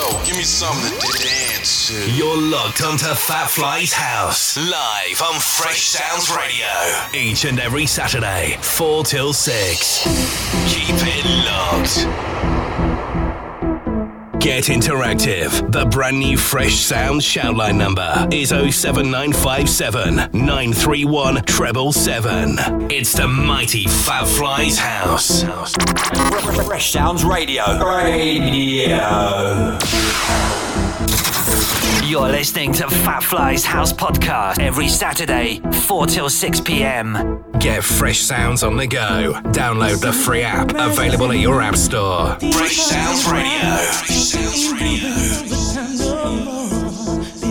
Yo, give me something to dance to. You're locked onto Fat Fly's House, live on Fresh Sounds Radio. Each and every Saturday, 4 till 6. Keep it locked. Get interactive. The brand new Fresh Sounds shoutline number is 07957 931 777. It's the mighty Fat Fly's House. Fresh Sounds Radio. You're listening to Fat Fly's House podcast every Saturday, 4 till 6 p.m. Get Fresh Sounds on the go. Download the free app available at your app store. Fresh Sounds Radio. Fresh Sounds Radio.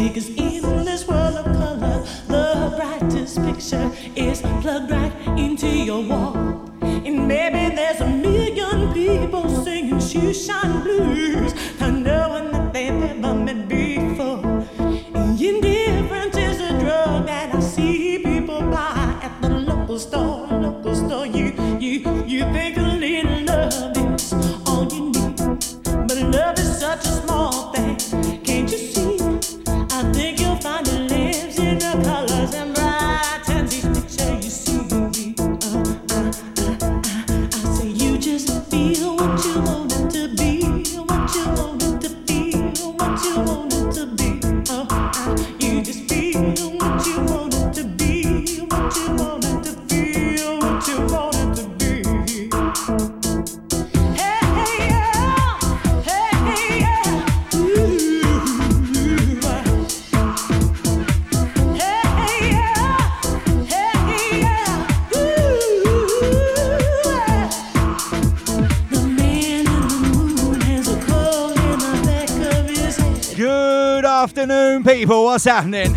Because in this world of color, the brightest picture is plugged right into your wall. And maybe there's a million people singing shoeshine blues. I know one that they've ever met before. And indifference is a drug that I see people buy at the local store. Local store, you think a little love is all you need, but love is such a small thing. Can't you see? I think you'll find it lives in the colors and bright and these pictures you see. I say you just feel what you want it to be, what you want it to feel, what you want it to be. You just feel what you want it to be, what you want it to feel, what you want it to be. Hey yeah, ooh. Hey yeah, ooh. The man in the moon has a cold in the back of his head. Good afternoon, people. What's happening?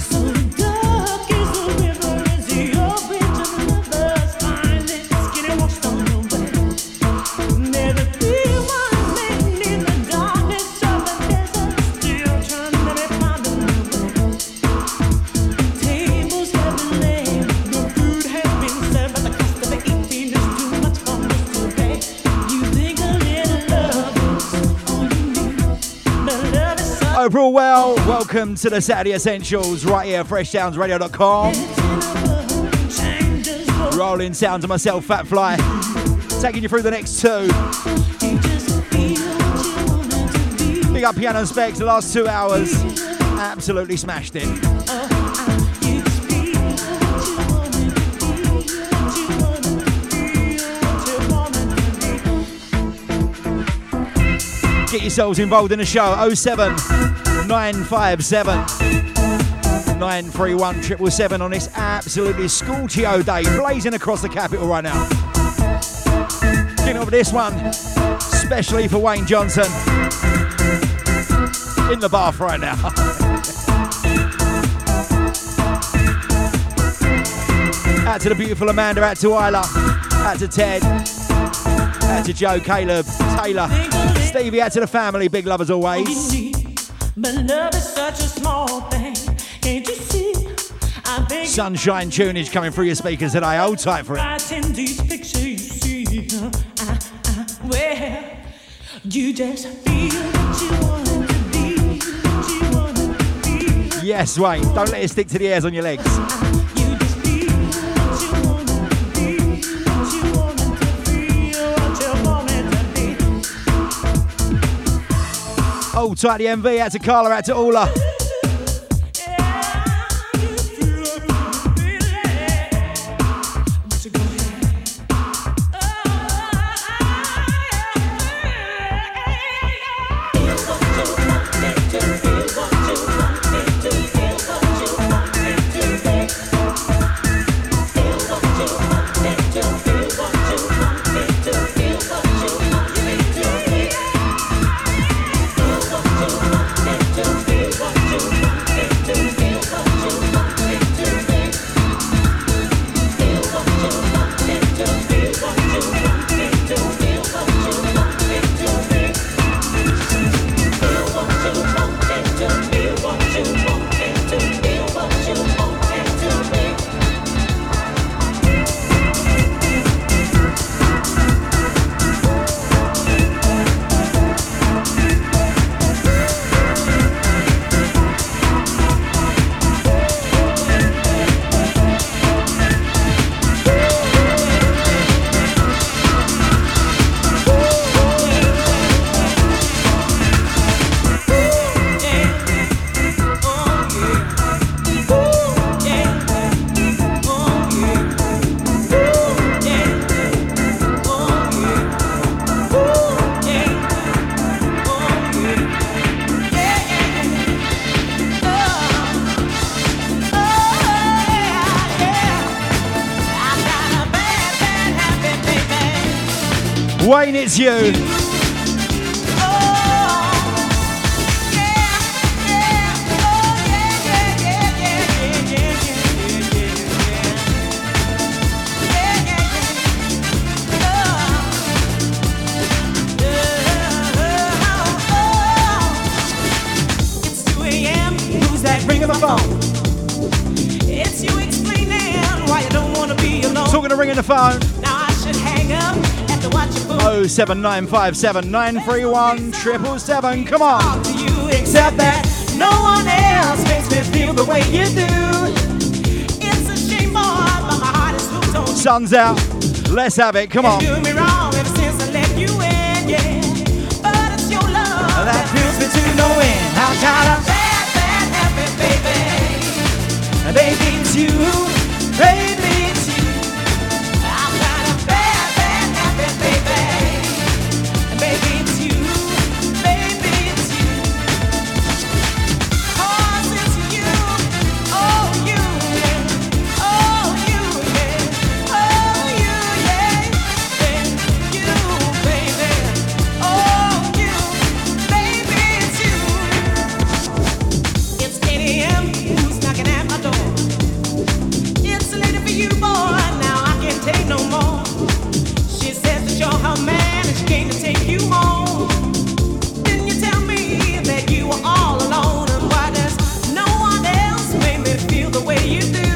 Hope all well. Welcome to the Saturday Essentials right here at FreshSoundsRadio.com. Rolling sound to myself, Fat Fly. Taking you through the next two. Big up Piano Specs, the last 2 hours. Absolutely smashed it. Get yourselves involved in the show. 07957 931 777 on this absolutely scorchio day, blazing across the capital right now. Getting up with this one, especially for Wayne Johnson. In the bath right now. Out to the beautiful Amanda, out to Isla, out to Ted, out to Joe, Caleb, Taylor, Stevie, out to the family, big love as always. But love is such a small thing. Can't you see? I think Sunshine tunage coming through your speakers today. Hold tight for it. I tend these pictures you see. Well, you just feel what you want it to be, what you want it to be. Yes, Wayne, don't let it stick to the hairs on your legs. You just feel what you want it to be, what you want it to feel, what you want it to be. Hold tight the MV, out to Carla, out to Ola. Wayne, it's you. Phone. Now I should hang up at the watch of 07957931777. Come on. Except that no one else makes me feel the way you do. It's a shame, boy, but my heart is hooked on you. Sun's out. Let's have it. Come on. You do me wrong ever since I left you in, yeah. But it's your love that feels me to no end. I've got a bad, bad, happy baby. Baby, it's you. Baby.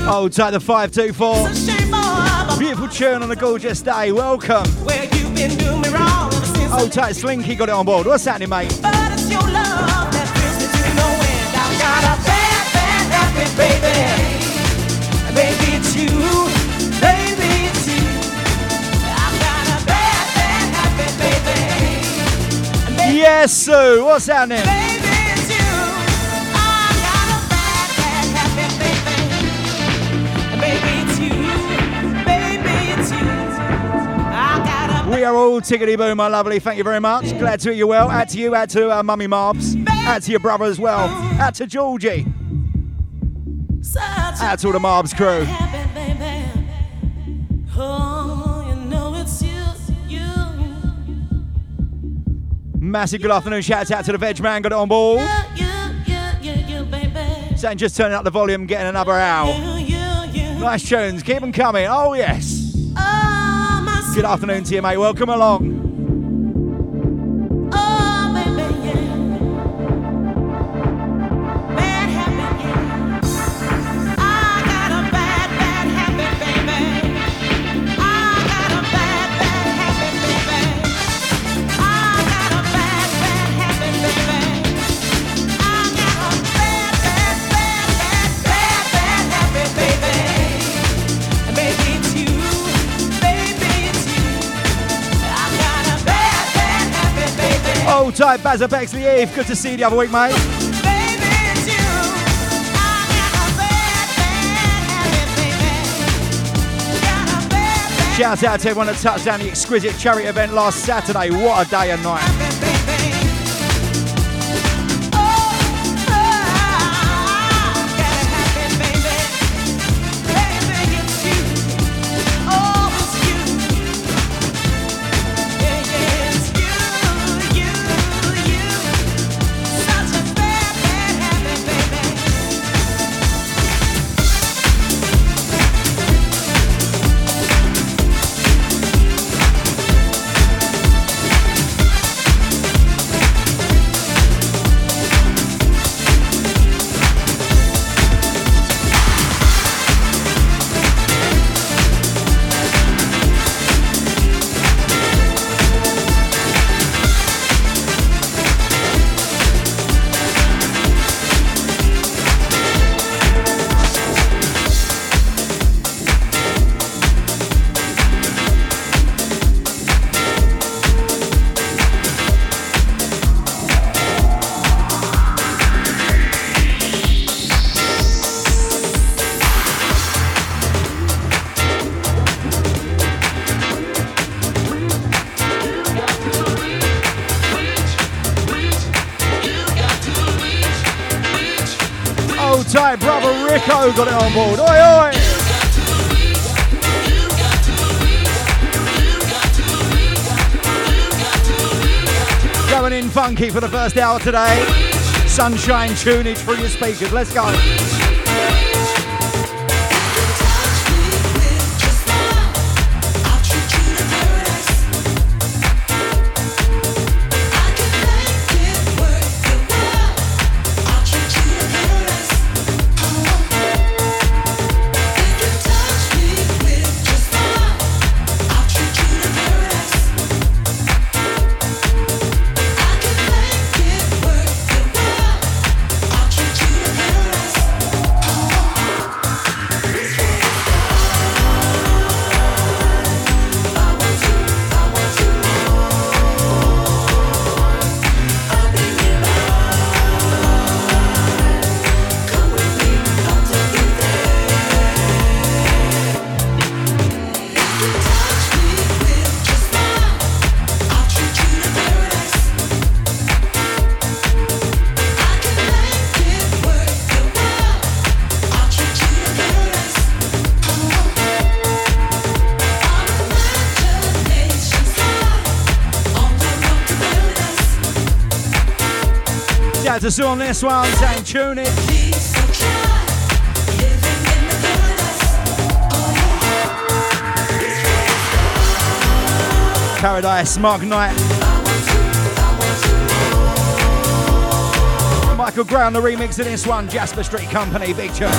Oh, type the 524. Beautiful tune on a gorgeous day. Welcome. Well, you've been doing me wrong ever since. Oh, tight Slinky got it on board. What's happening, mate? But it's your love that feels me to no end. I've got a bad, bad, happy baby. Baby, it's you. Baby, it's you. I've got a bad, bad, happy baby. Baby, yes, Sue. What's happening? Baby, it's you. I've got a bad, bad, happy baby. We are all tickety-boo, my lovely. Thank you very much. Glad to hear you well. Out to you, out to Mummy Marbs. Out to your brother as well. Out to Georgie. Out to all the Marbs crew. Massive good afternoon. Shouts out to the veg man. Got it on board. Saying just turning up the volume, getting another hour. Nice tunes. Keep them coming. Oh, yes. Good afternoon to you, mate. Welcome along. Oh, baby, yeah. Bad, happy, yeah. I got a bad, bad, happy baby. I got a bad, bad, happy baby. I got a bad, bad, happy baby. I got a bad, bad, bad, bad, bad, bad, happy baby. Baby, it's you. Oh, tight Bazza Bexley Eve. Good to see you the other week, mate. Baby, it's you. I got a bad, bad, happy baby. Got a bad, bad. Shout out to everyone that touched down the exquisite charity event last Saturday. What a day and night. Happy, baby. Oh, I got a happy baby. Baby, it's you. Oh, it's you. Yeah, yeah, it's you. Got it on board. Oi, oi. You got to reach. going in funky for the first hour today. Sunshine tunage through your speakers. Let's go. To Sue on this one, saying tune it. Paradise, Mark Knight. Michael Gray on the remix of this one, Jasper Street Company, big tune.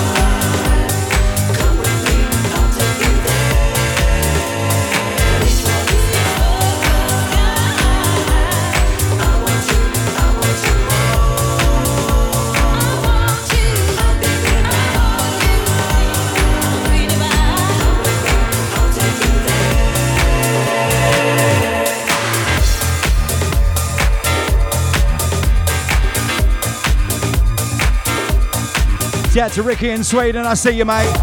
Yeah, to Ricky in Sweden, I see you, mate.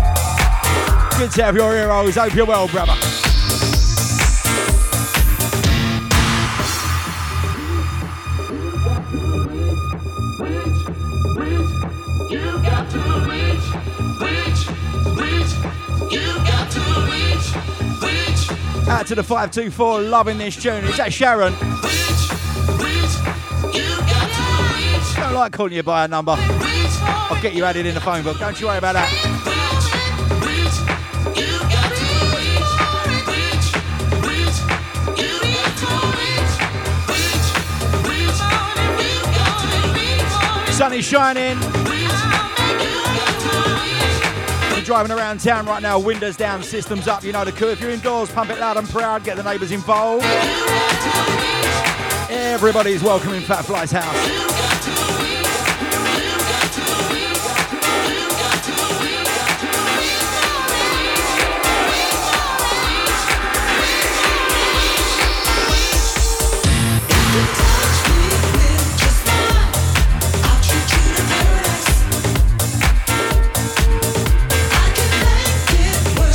Good to have your heroes. Hope you're well, brother. Out to the 524, loving this tune. Is that Sharon? I don't like calling you by a number. I'll get you added in the phone book, don't you worry about that. Sun is shining. You're driving around town right now, windows down, systems up, you know the coup. If you're indoors, pump it loud and proud, get the neighbours involved. Everybody's welcome in Fat Fly's house.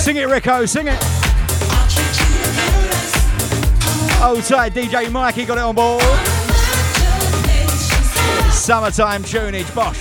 Sing it, Rico, sing it. Old side DJ Mikey got it on board. Summertime tunage, Bosh.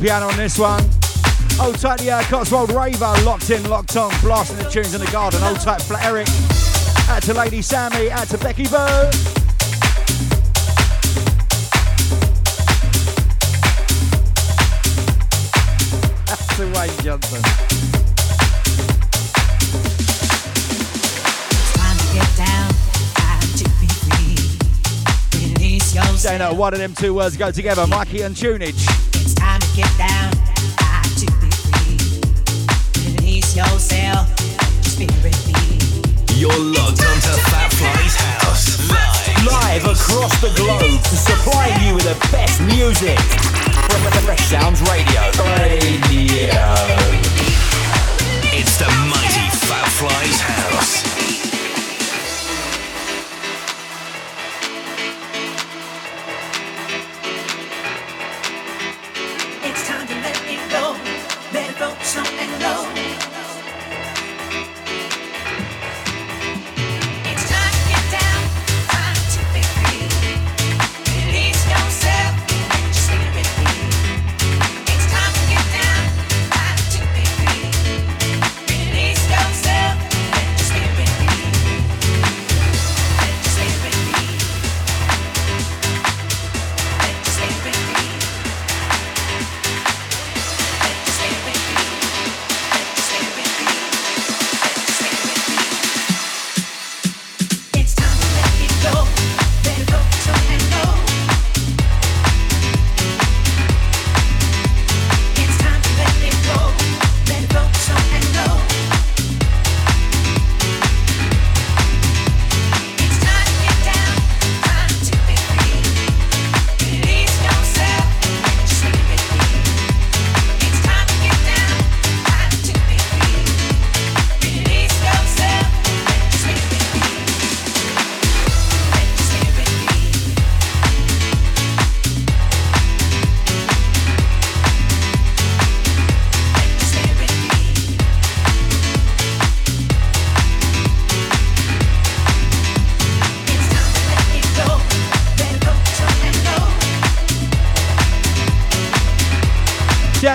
Piano on this one. Old tight the Cotswold Raver, locked in, locked on, blasting the tunes in the garden. Old tight Flat Eric. Out to Lady Sammy, out to Becky Boo. That's the Wayne Johnson. Time to get down, time to be free. Release yourself. Don't know, why do them two words go together? Mikey and tunage. Get down, I to be free. Release yourself, just be free. You're logged onto Fat Fly's House. Live across the globe, supplying you with the best music. Fresh Sounds Radio. It's the mighty Fat Fly's House.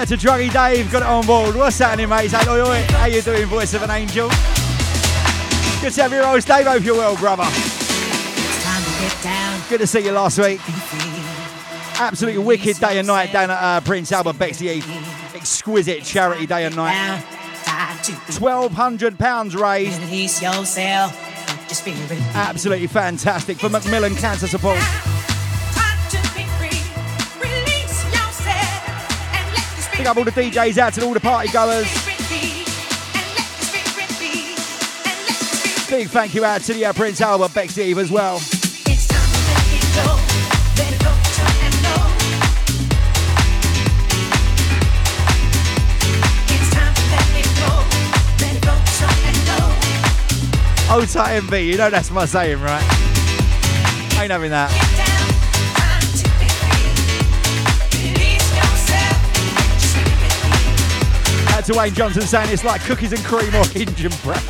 To Druggy Dave, got it on board. What's happening, mate? Oi, oi. How you doing, voice of an angel? Good to have you, Rose Dave. Hope you're well, brother. It's time to get down. Good to see you last week. Absolutely wicked day and night down at Prince Albert, Bexley Heath. Exquisite charity day and night. £1,200 raised. Absolutely fantastic for Macmillan Cancer Support. Pick up all the DJs out to all the party goers. Big thank you out to the Prince Albert, Bexley Heath as well. Old tight MV, you know that's my saying, right? Ain't having that. To Wayne Johnson saying it's like cookies and cream or Indian bread.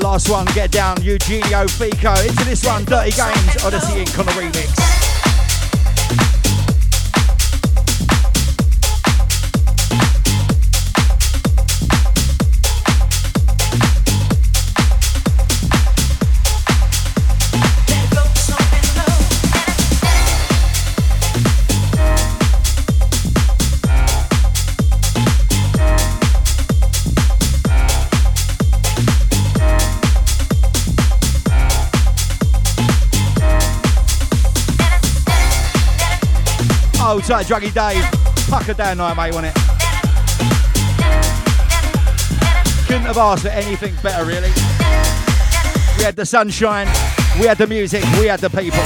Last one, get down, Eugenio Fico. Into this one, Dirty Games, Odyssey Inc on the remix. Tight Druggy Dave, fuck a down night, mate, wasn't it? Couldn't have asked for anything better, really. We had the sunshine, we had the music, we had the people.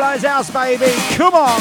Fly's House, baby. Come on.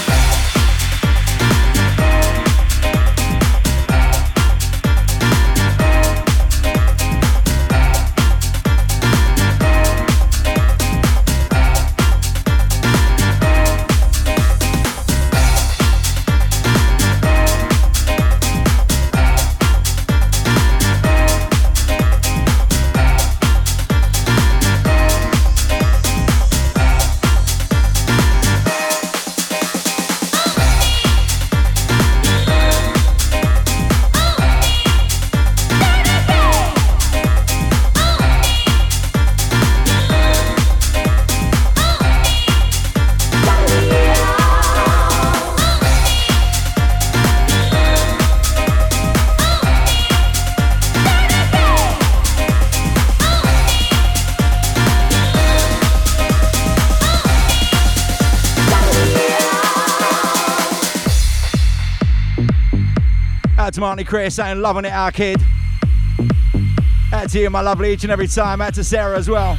Marty Chris saying loving it, our kid. Out to you, my lovely, each and every time. Out to Sarah as well.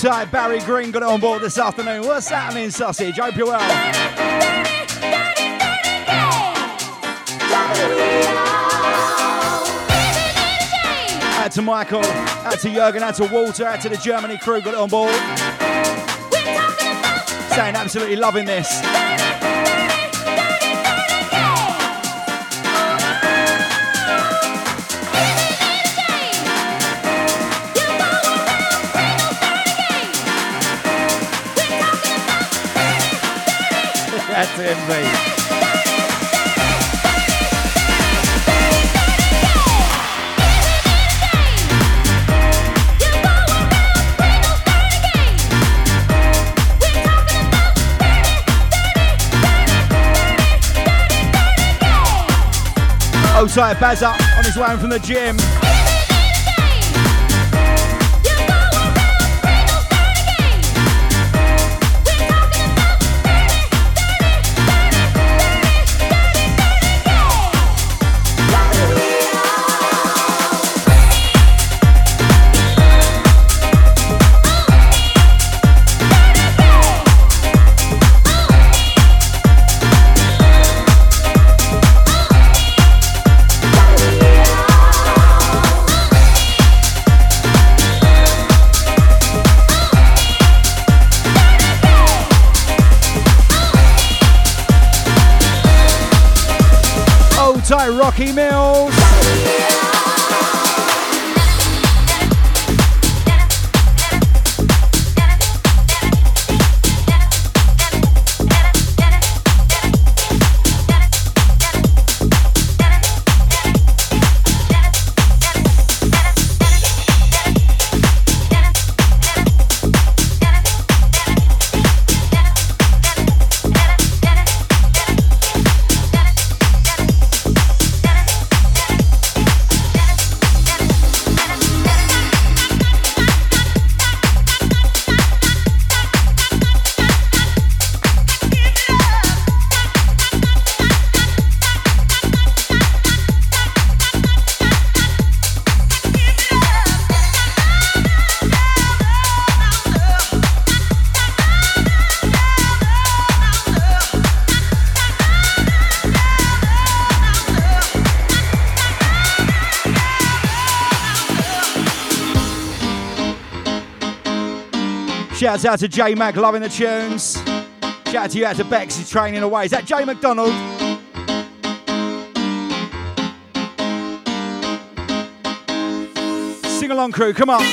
Tight, Barry Green got it on board this afternoon. What's happening, sausage? Hope you're well. Out to Michael, out to Jürgen, out to Walter, out to the Germany crew, got it on board. Saying absolutely loving this. That's it, oh, sorry, Baz up on his way home from the gym. Rocky Mills. Shouts out to J Mac, loving the tunes. Shout out to you, out to Bex, who's training away. Is that Jay McDonald? Sing along, crew, come on.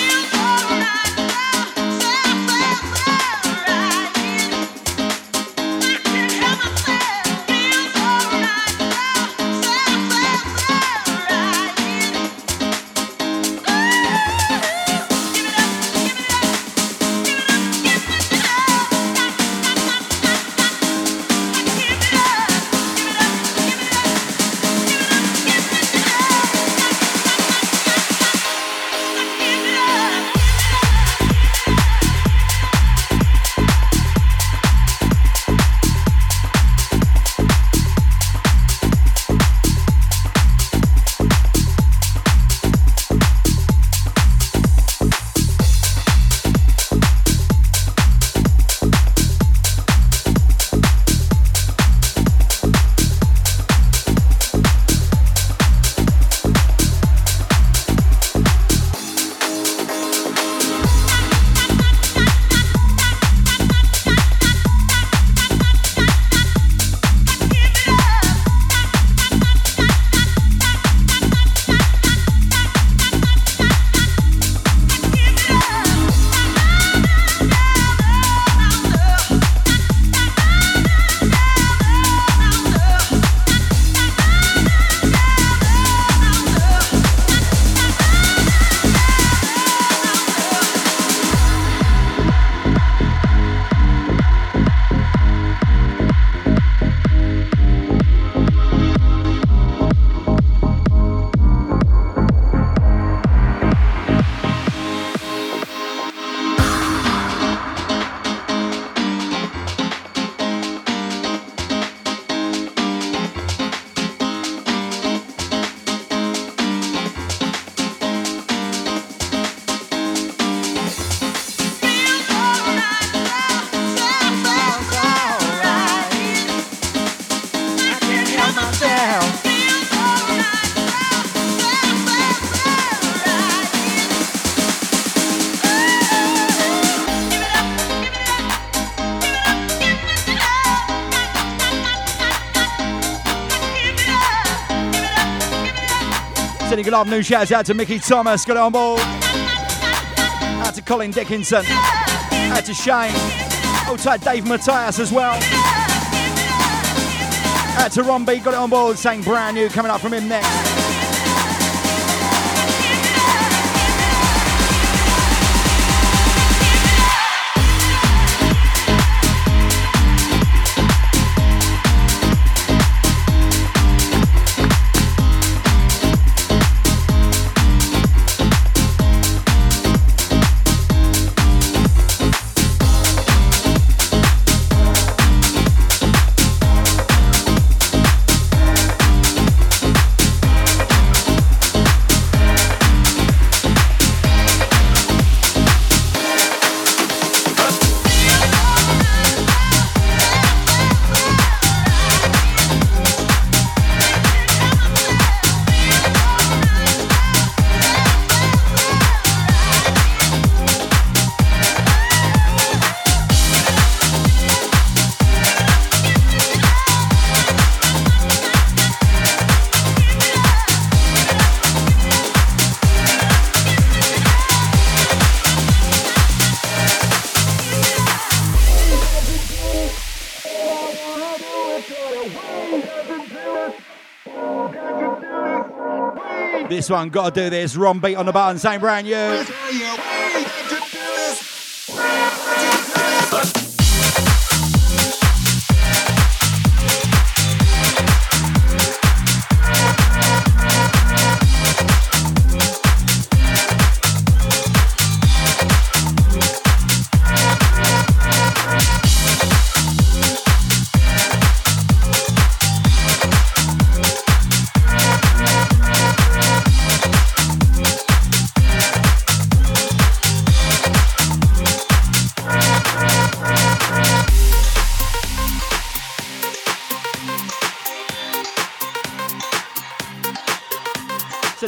Sending good afternoon shouts out to Mickey Thomas, got it on board. Out to Colin Dickinson. Out to Shane. Old tight Dave Matthias as well. Out to Ron B, got it on board, saying brand new coming up from him next. This one, gotta do this. Ron beat on the button, same brand new.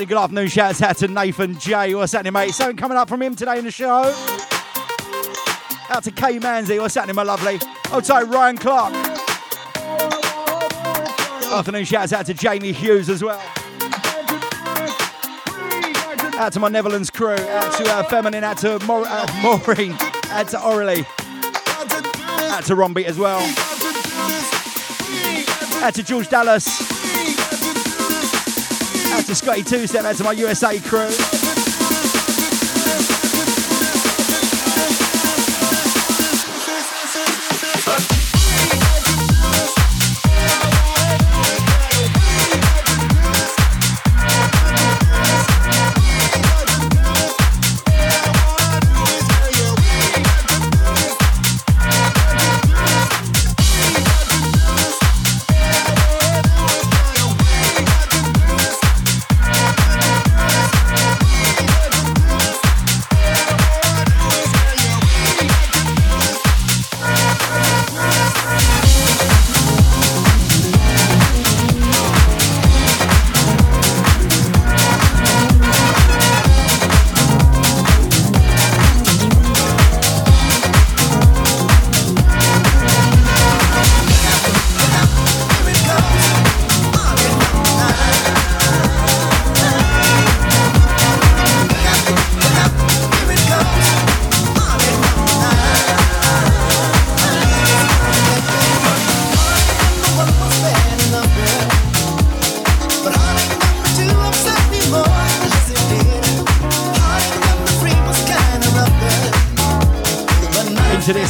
Good afternoon, shouts out to Nathan J. What's happening, mate? Something coming up from him today in the show. Out to Kay Manzi. What's happening, my lovely? Oh, sorry, Ryan Clark. Afternoon, shouts out to Jamie Hughes as well. Out to my Netherlands crew. Out to Feminine. Out to Maureen. Out to Orally. Out to Rombeat as well. Out to George Dallas. Out to Scotty Two Step, out to my USA crew.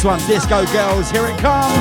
One, Disco Girls, here it comes.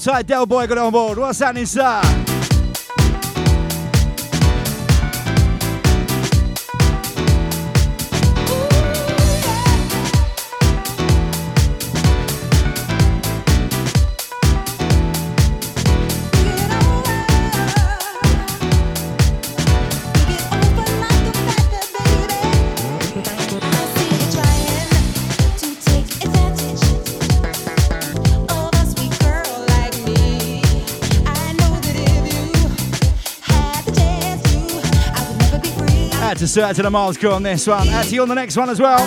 tight, Del Boy got on board. What's happening, sir? To Sir to the Miles crew on this one. Out to you on the next one as well.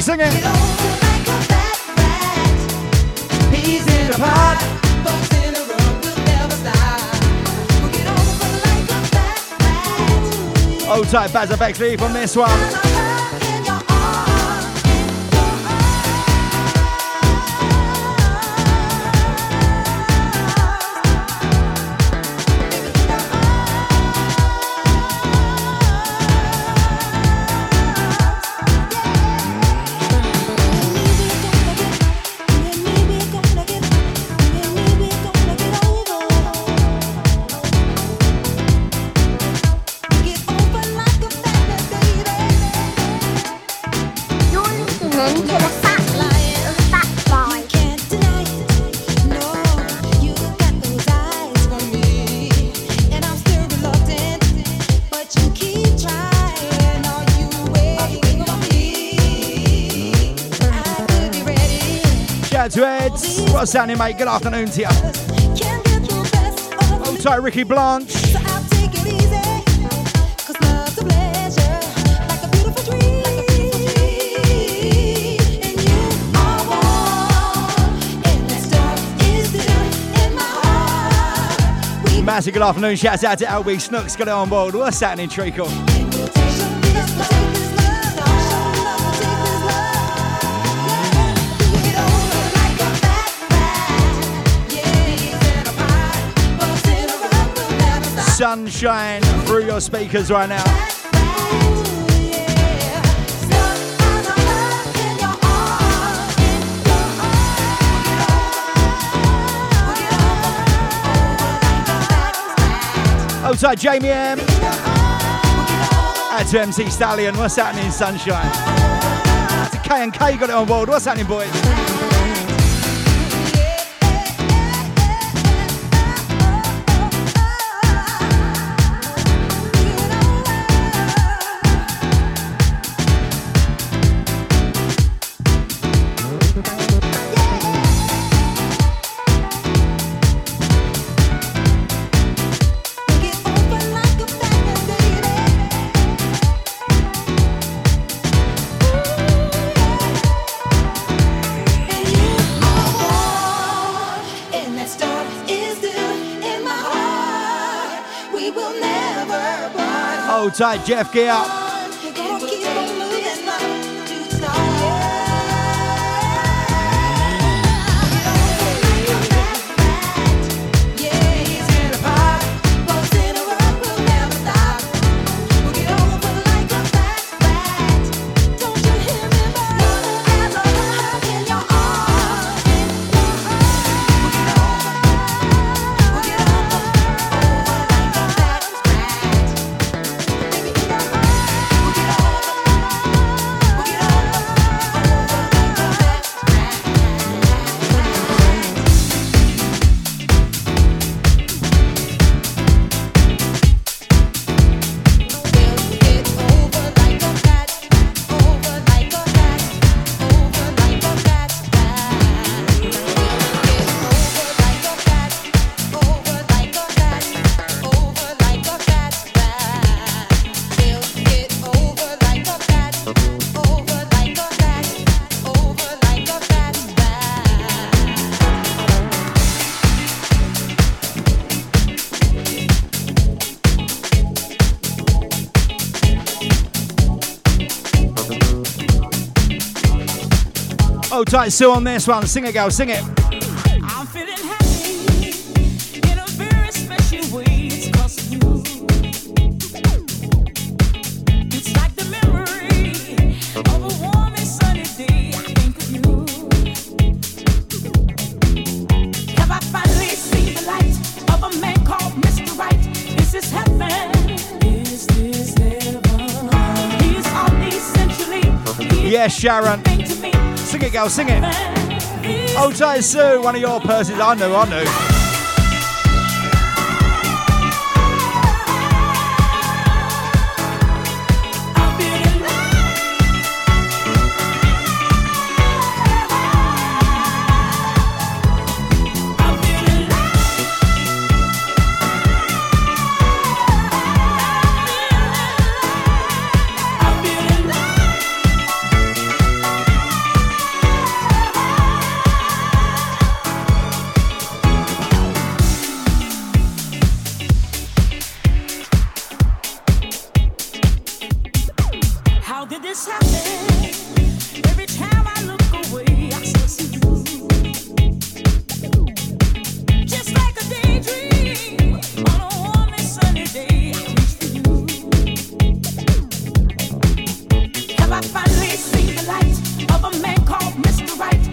Sing it. Get over like a fat rat. He's in a pot. Folks in a room will never stop. We'll get over like a fat rat. Old type Baz Bexley from this one. What's happening, mate? Good afternoon to you. Hold tight, Ricky Blanche. So I'll take it easy, 'cause love's a pleasure, like a beautiful dream. And you are warm, and that stuff is still in my heart. Massive good afternoon. Shouts out to LB Snooks. Got it on board. What's happening, Treacle? Sunshine through your speakers right now. Outside Jamie M. Out to MC Stallion. What's happening, Sunshine? Out to K&K, got it on board. What's happening, boys? Tight, Jeff Gear. Hold tight, Sue, on this one. Sing it, girl, sing it. I'm feeling happy in a very special way. It's because of you. It's like the memory of a warm and sunny day. I think of you. Have I finally seen the light of a man called Mr. Right? This is heaven. Is this heaven? He's all essentially. Yes, Sharon. Sing it, girl, sing it. Old tight, Sue, one of your persons. I know.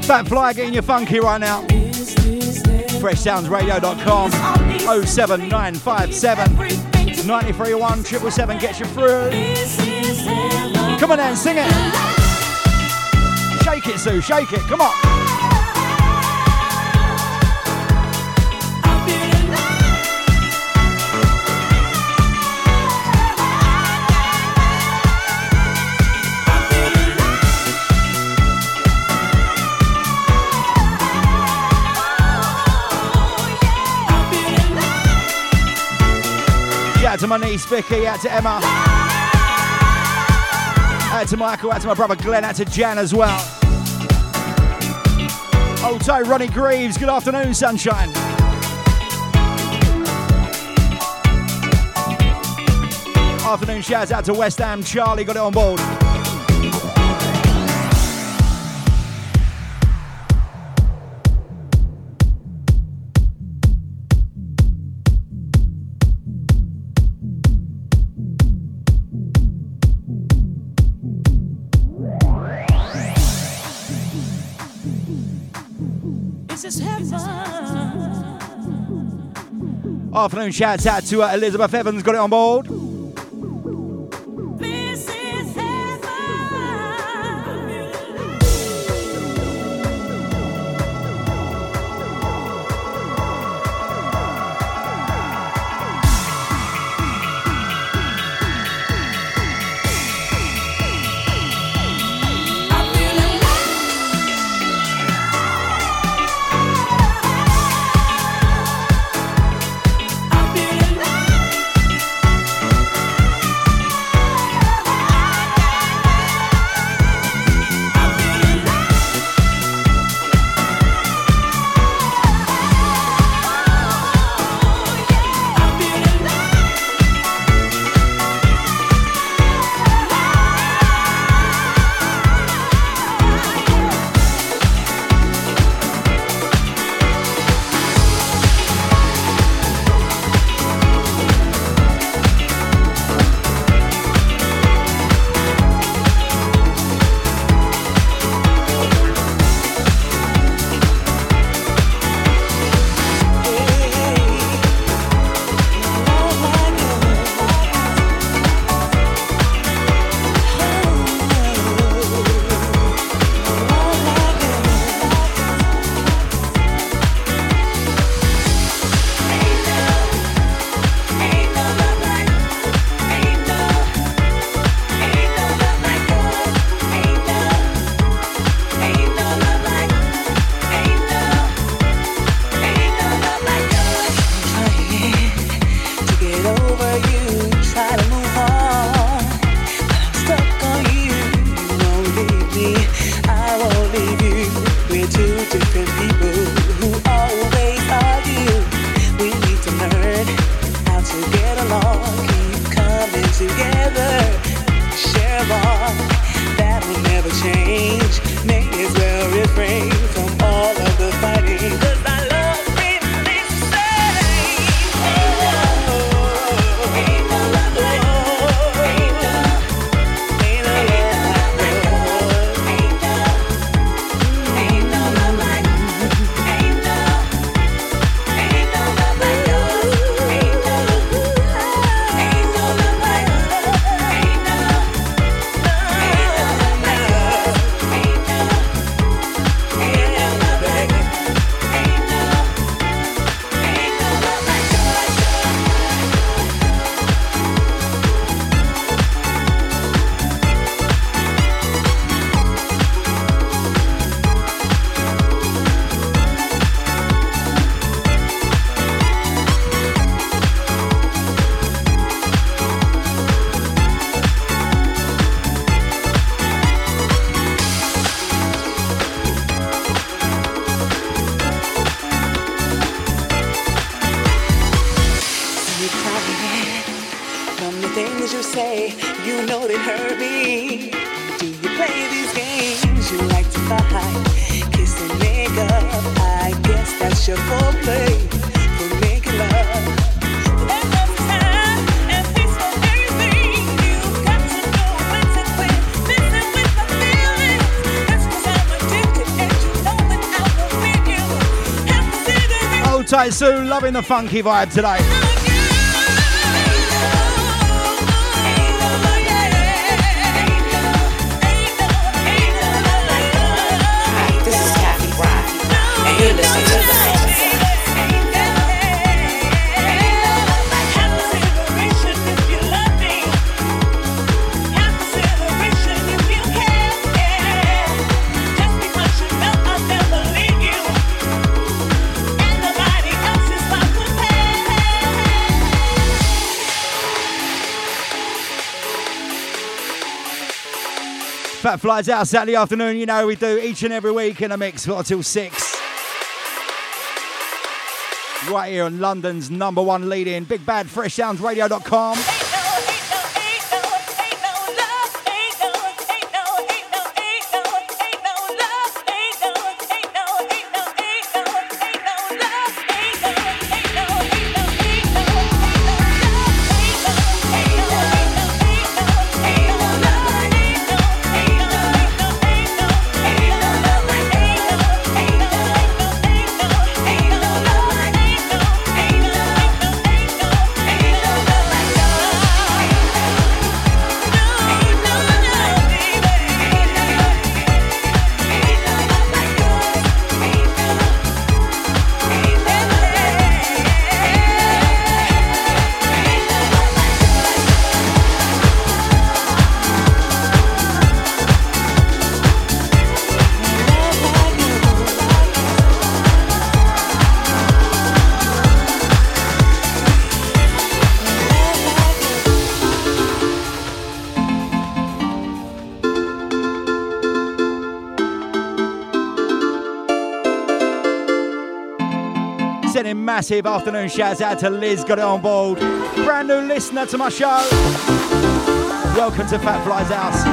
Fat Fly getting you funky right now. FreshSoundsRadio.com 07957 931 777 gets you through. Come on then, sing it. Shake it, Sue, shake it. Come on. Out to my niece Vicky, out to Emma, out to Michael, out to my brother Glenn, out to Jan as well. Old toe Ronnie Greaves, good afternoon, sunshine. Afternoon shouts out to West Ham, Charlie got it on board. Afternoon shouts out to Elizabeth Evans, got it on board. This is together, share love that will never never change. May as well refrain from all of the fighting, 'cause I love remains the same. Ain't love, ain't no love like love, ain't love, ain't no love like love, ain't love, ain't no love like love, ain't love, ain't no love like love, ain't love, ain't no love like love, ain't love. You probably get from the things you say, you know they hurt me. Do you play these games? You like to fight, kiss and make up. I guess that's your foreplay for making love. Old Taisu, loving the funky vibe today. Fat Fly's out Saturday afternoon, you know we do each and every week in a mix for till 6. Right here on London's number one lead-in, Big Bad, FreshSoundsRadio.com. Sending massive afternoon shouts out to Liz, got it on board. Brand new listener to my show. Welcome to Fat Fly's House.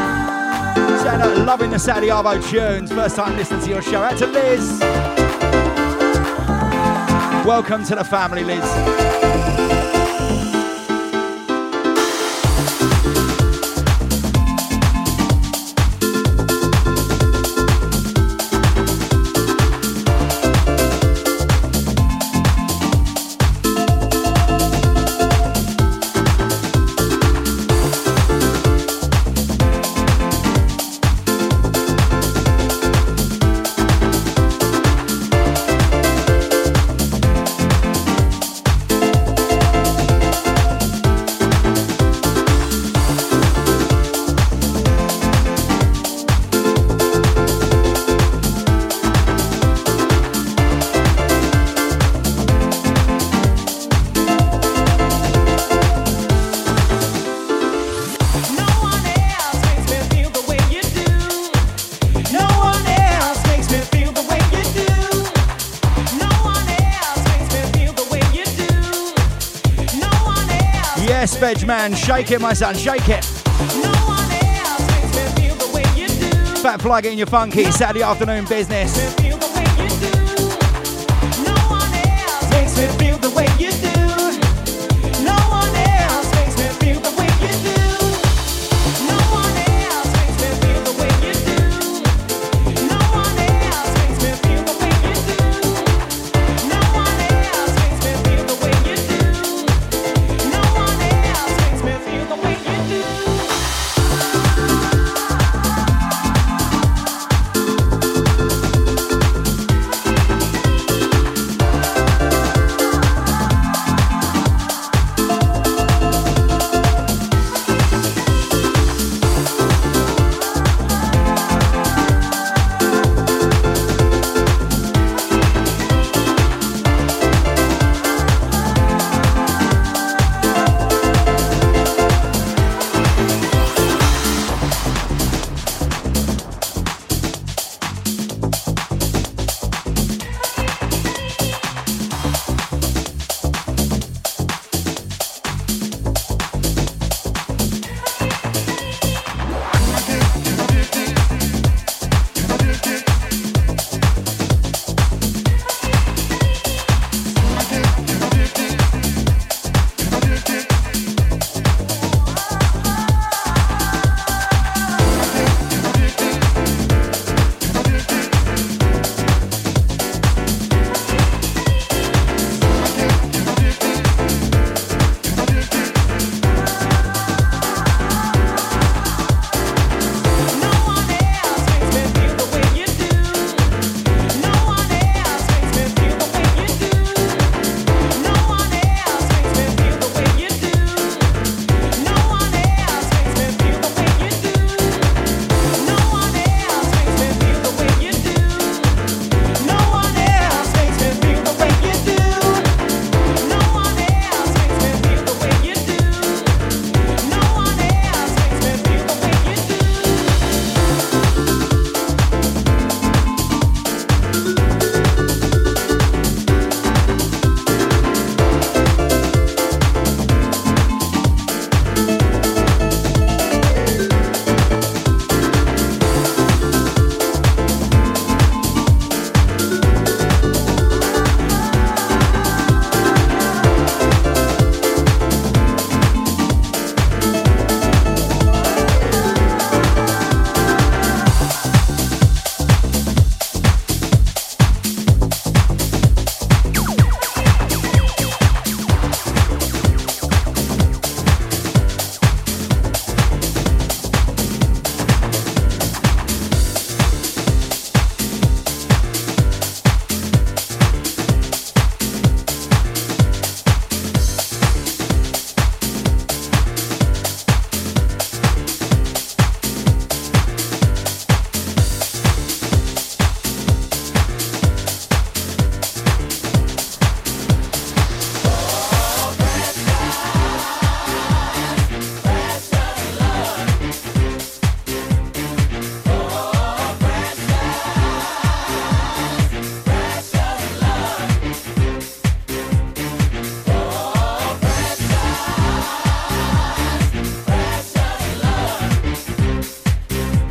Shout out, loving the Saturday Arvo tunes. First time listening to your show. Out to Liz. Welcome to the family, Liz. Man, shake it, my son, shake it. No one else makes me feel the way you do. Fat Fly getting you funky, Saturday afternoon business. Makes me feel the way you do.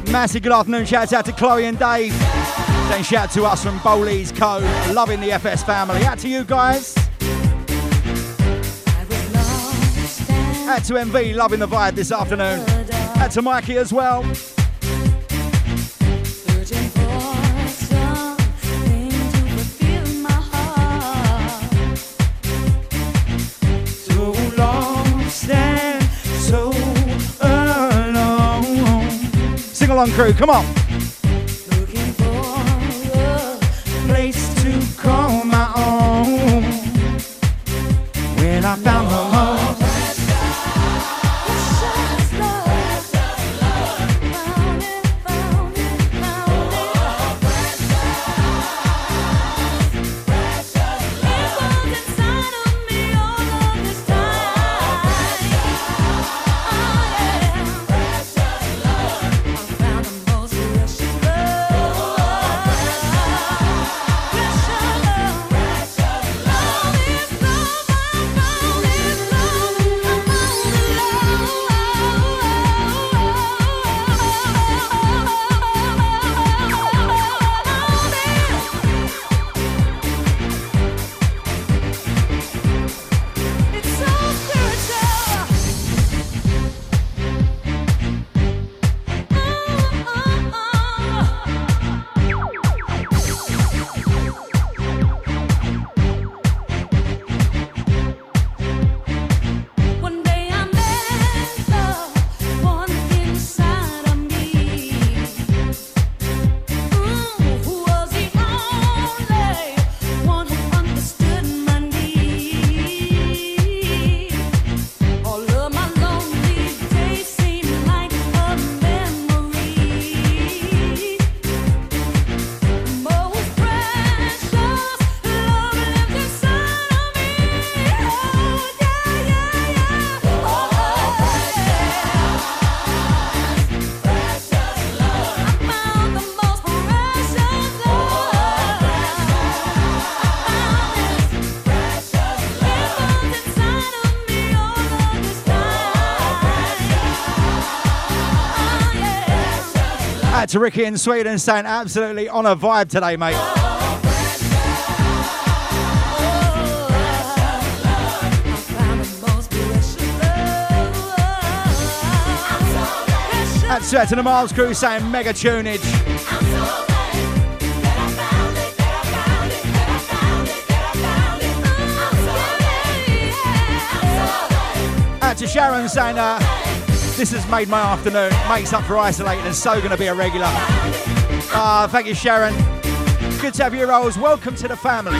Massive good afternoon, shouts out to Chloe and Dave. Then shout out to us from Bowley's Co. Loving the FS family. Out to you guys. Out to MV, loving the vibe this afternoon. Out to Mikey as well. Long crew, come on. Looking for a place to call my own. When I found the home. out to Ricky in Sweden saying absolutely on a vibe today, mate. That's out to the Miles crew saying mega tunage. To Sharon saying, this has made my afternoon, makes up for isolating and so going to be a regular. Thank you, Sharon. Good to have you, Rolls. Welcome to the family.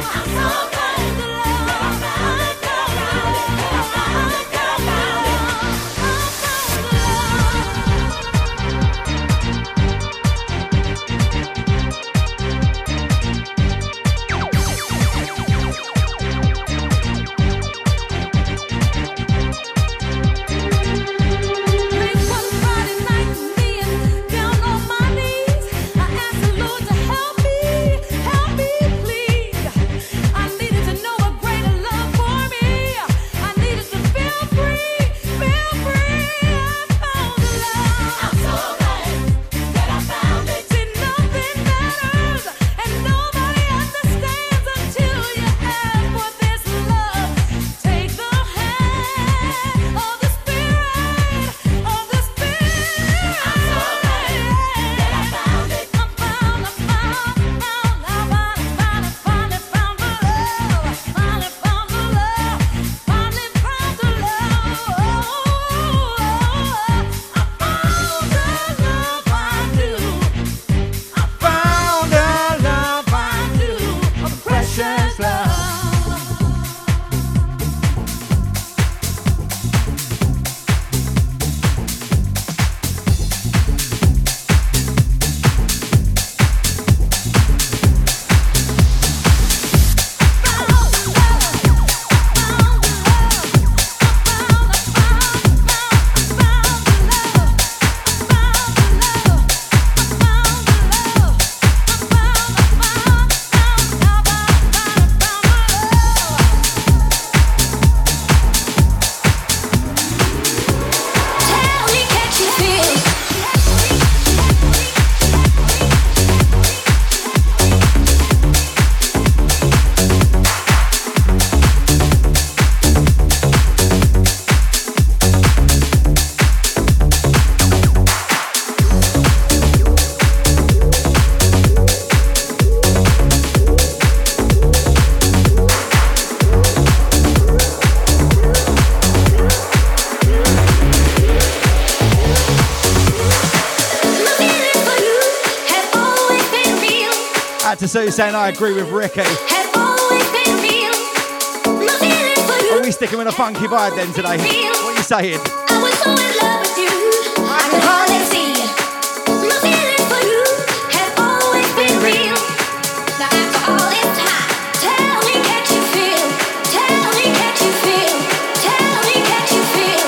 Sue saying I agree with Ricky. Have always been real. My feeling for you. Are we sticking with a funky vibe then today? What are you saying? I was so in love with you. I can hardly see you. My feeling for you. Have always been real. Now after all this time, tell me can't you feel? Tell me can't you feel? Tell me can't you feel?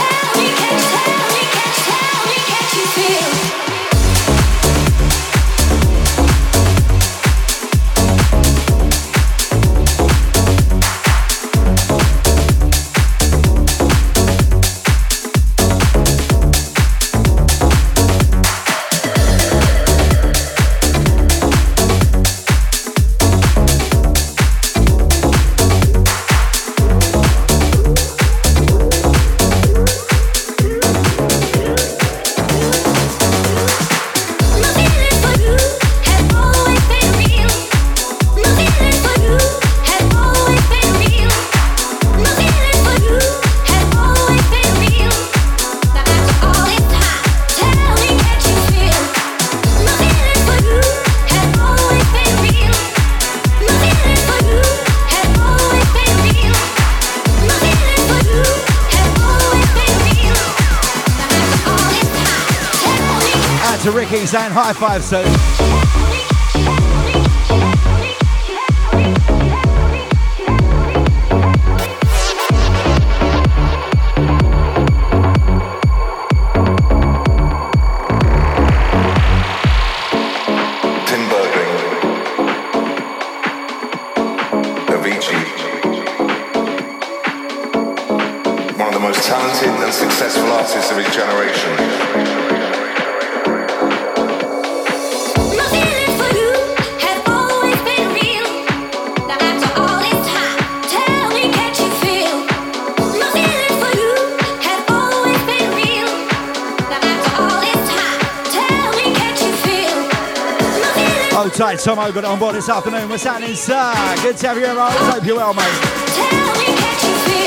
Tell me can't you feel? Saying high five, so one of the most talented and successful artists of his generation. Hold tight, Tom O got on board this afternoon. We're sat inside. Good to have you here, Ross. Hope you're well, mate. Tell me, can't you feel?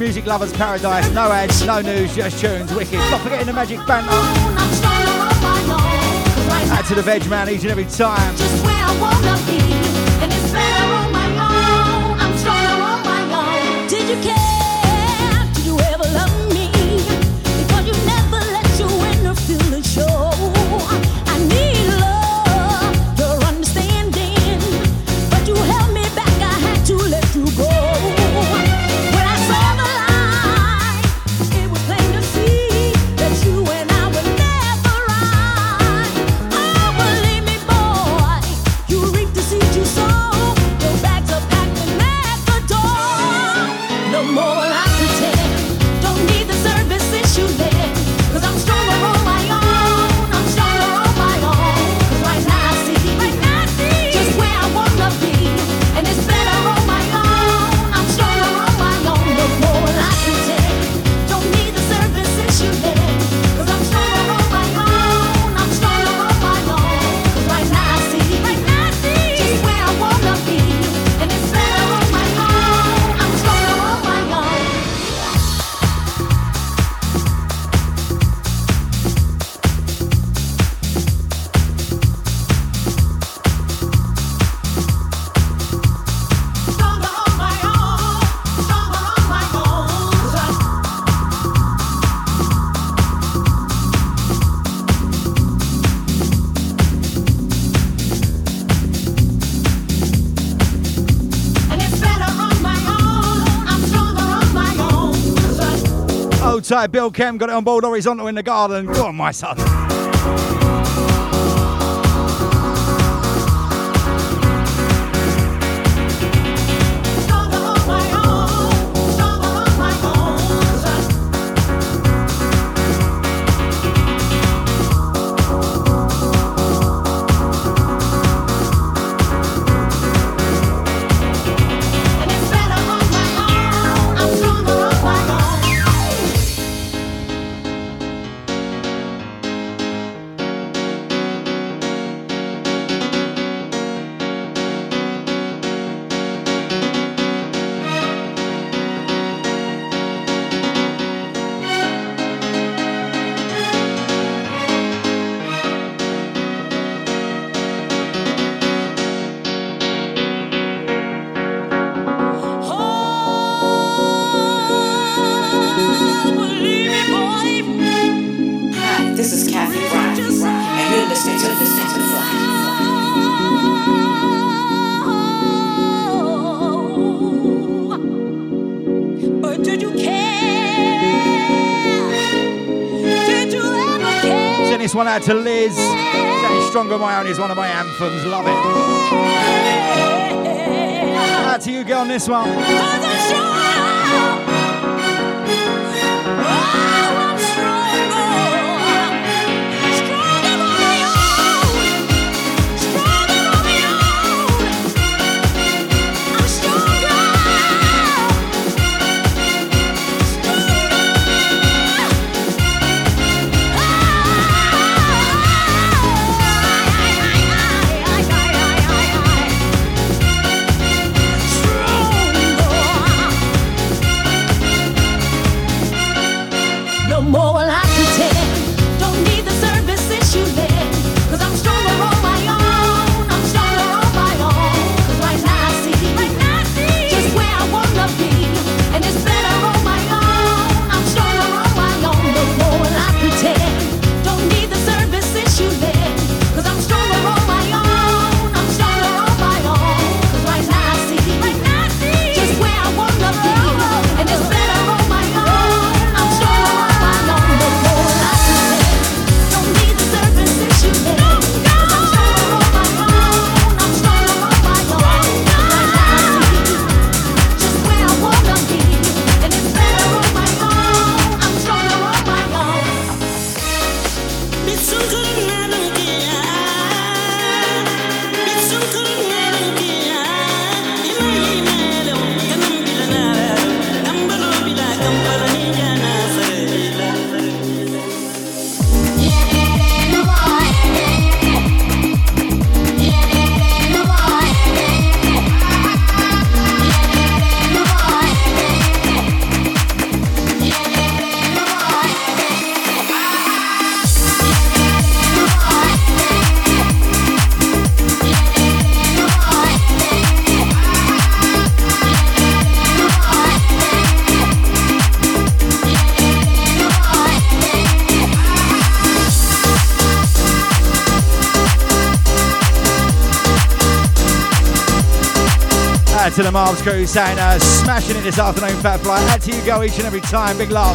Music lovers paradise, no ads, no news, just tunes, wicked. Stop forgetting the magic banner. Add to the veg man each and every time. Just where I wanna be, and it's better on my own. I'm stronger on my own. Did you care? Did you ever love me? Because you never let you in or feel the show. I need love, your understanding, but you held me back. I had to let you go. So Bill Kem got it on board horizontal in the garden. Go on, my son. this one out to Liz. Saying Stronger My Own is one of my anthems. Love it. Out to you, girl, on this one. To the Marv's crew saying smashing it this afternoon, Fat Fly. Add to you go each and every time. Big love.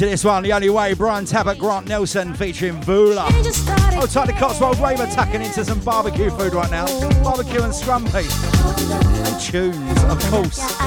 into this one, the only way, Brian Tabert, Grant Nelson featuring Vula. Outside the Cotswold, Raver tucking into some barbecue food right now. Barbecue and scrumpy. And tunes, of course.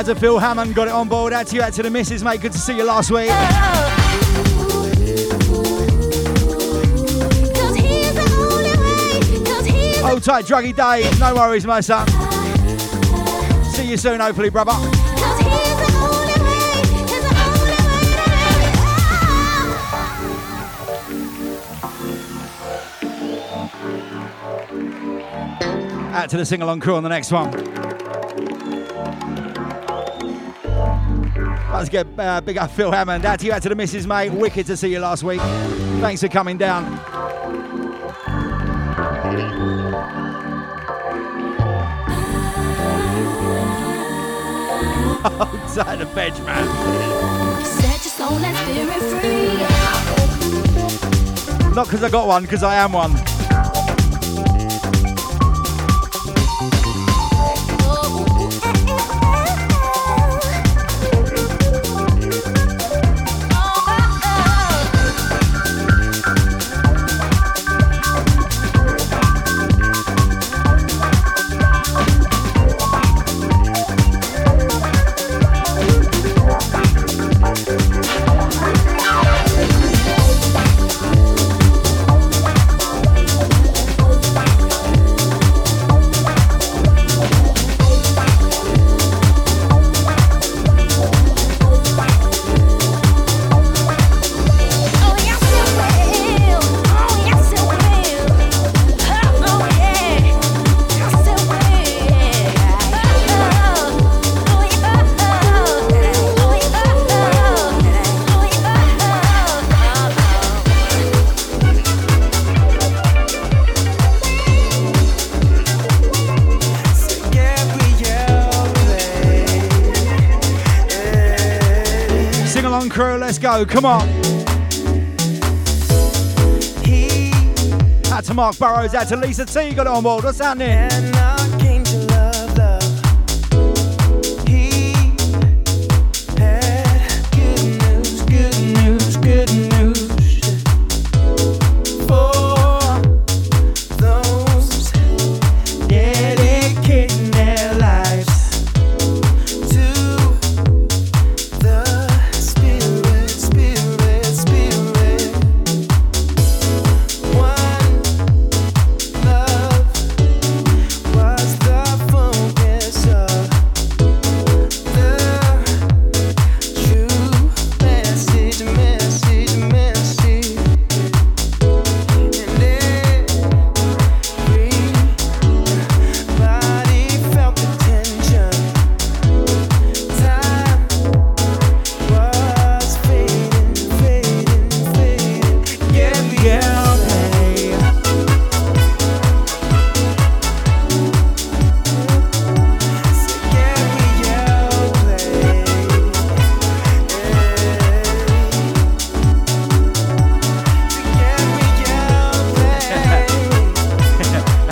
To Phil Hammond, got it on board. Out to you, out to the missus, mate. Good to see you last week. Hold tight, Druggy Dave. No worries, my son. See you soon, hopefully, brother. Out to the sing-along crew on the next one. Let's get big up Phil Hammond. Out to you, out to the missus, mate. Wicked to see you last week. Thanks for coming down. Outside the bench, man. Set your soul and spirit free. Not because I got one, because I am one. Let's go, come on. Out to Mark Burrows, out to Lisa T, got it on board. What's happening?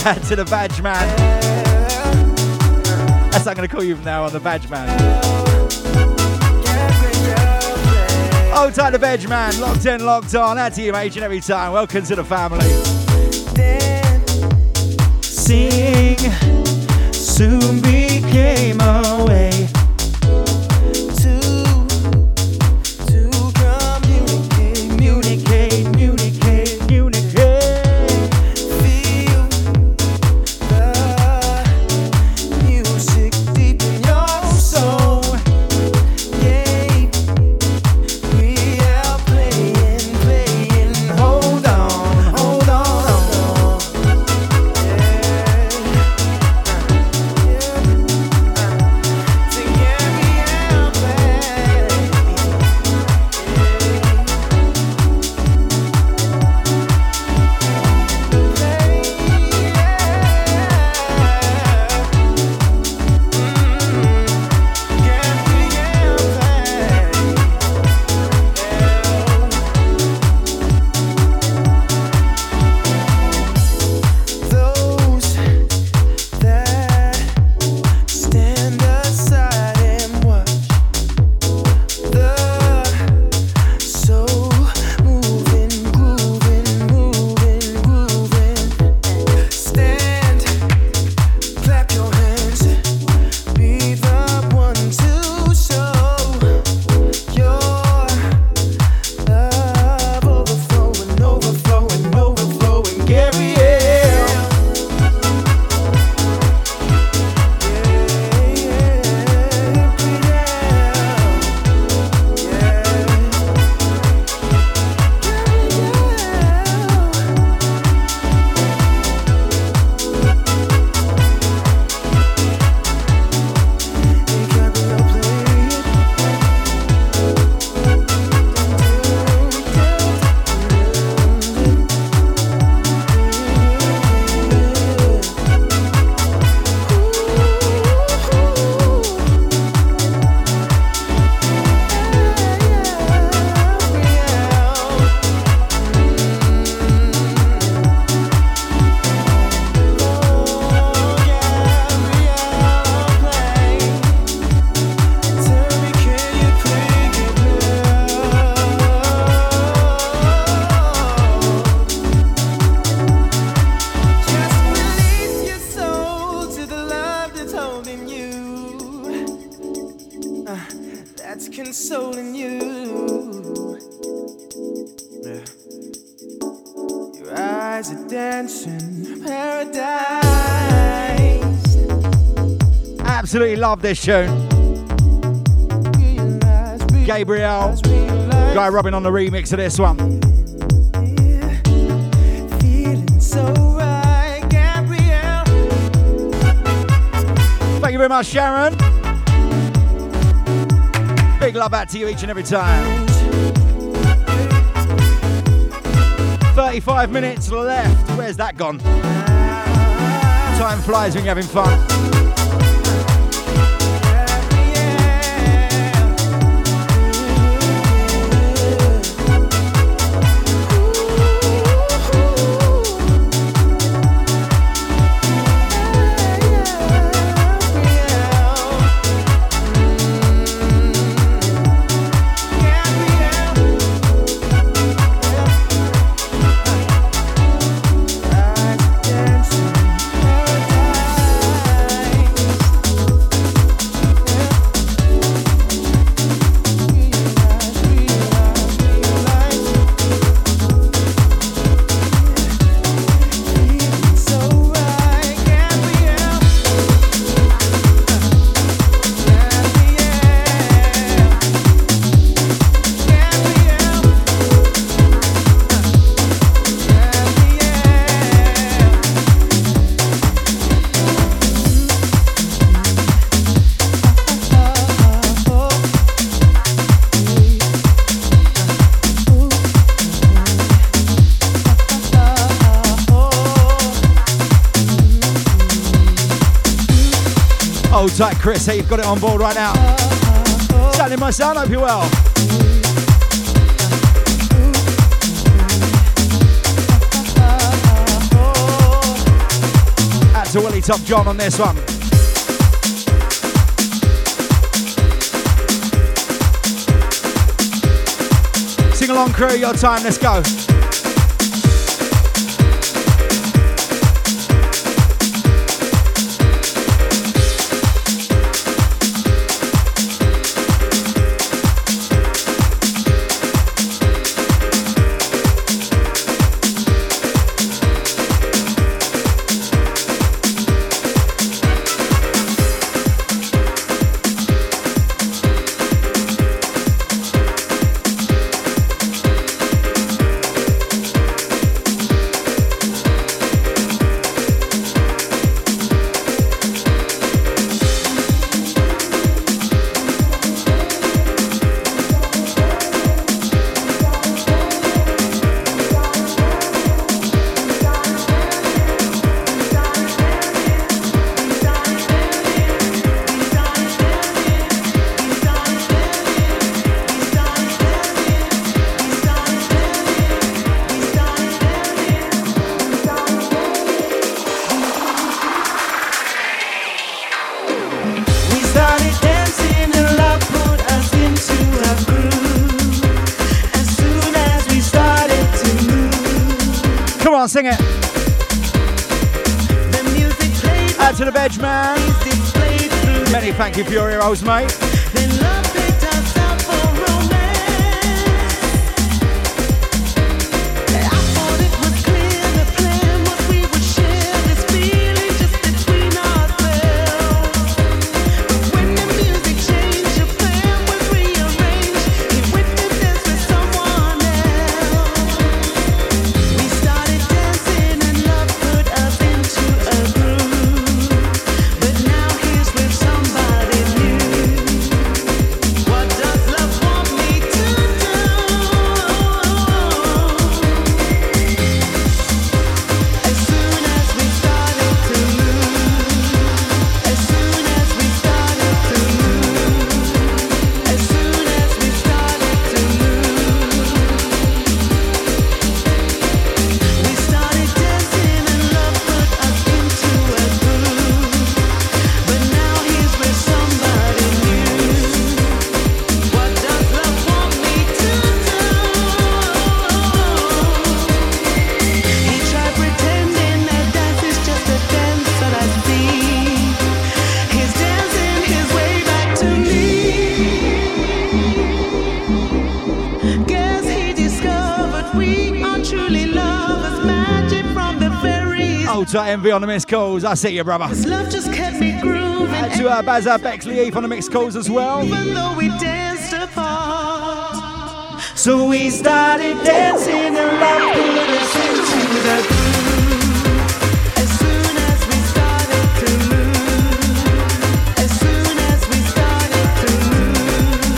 out to the badge man. That's what I'm going to call you from now on, the badge man. Oh, tight the badge man. Locked in, locked on. Out to you, mate, and every time. Welcome to the family. Dancing soon became a way. Absolutely love this tune. Gabriel, Guy Robin on the remix of this one. Thank you very much, Sharon. Big love out to you each and every time. 35 minutes left. Where's that gone? Time flies when you're having fun. Tight Chris, hey, you've got it on board right now. Sounding my sound, hope you're well. out to Willie Top John on this one. Sing along crew, your time, let's go. Sing it. The music played out to the veg man. Many thank you for your ear holes, mate. Love picked us up for romance. I thought it was clear the plan was we would share this feeling just between ourselves. But when the music changed, your plan was rearranged. He went to dance with someone else. Envy on the missed calls. I see you, brother. Love just kept me grooving. To Baza Bexley Eve on the mixed calls as well. Even though we danced apart, so we started dancing and love put us into the groove. As soon as we started to move, as soon as we started to move,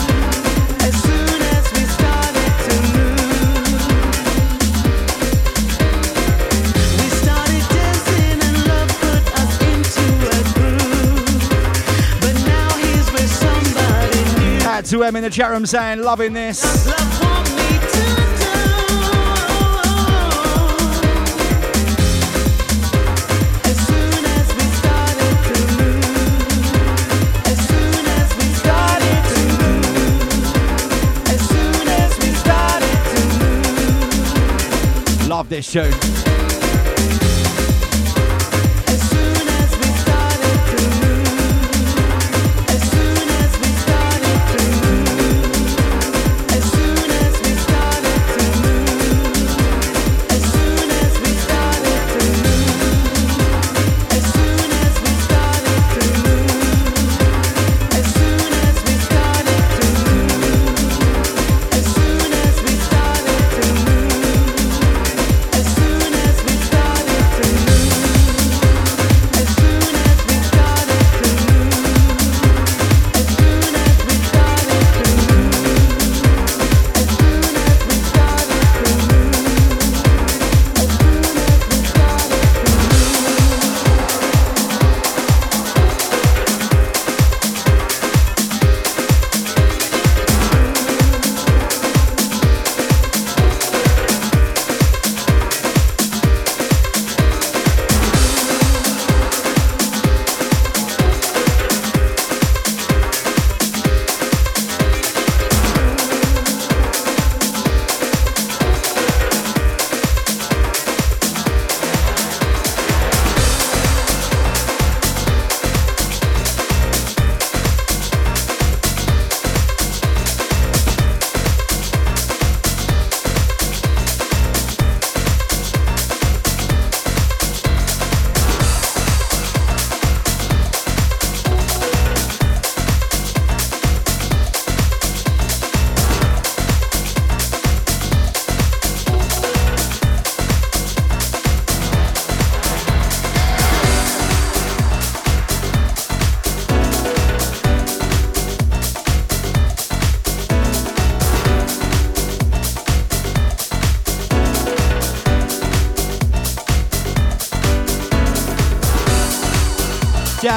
as soon as we started to move. To him in the chat room saying, loving this. Love this tune.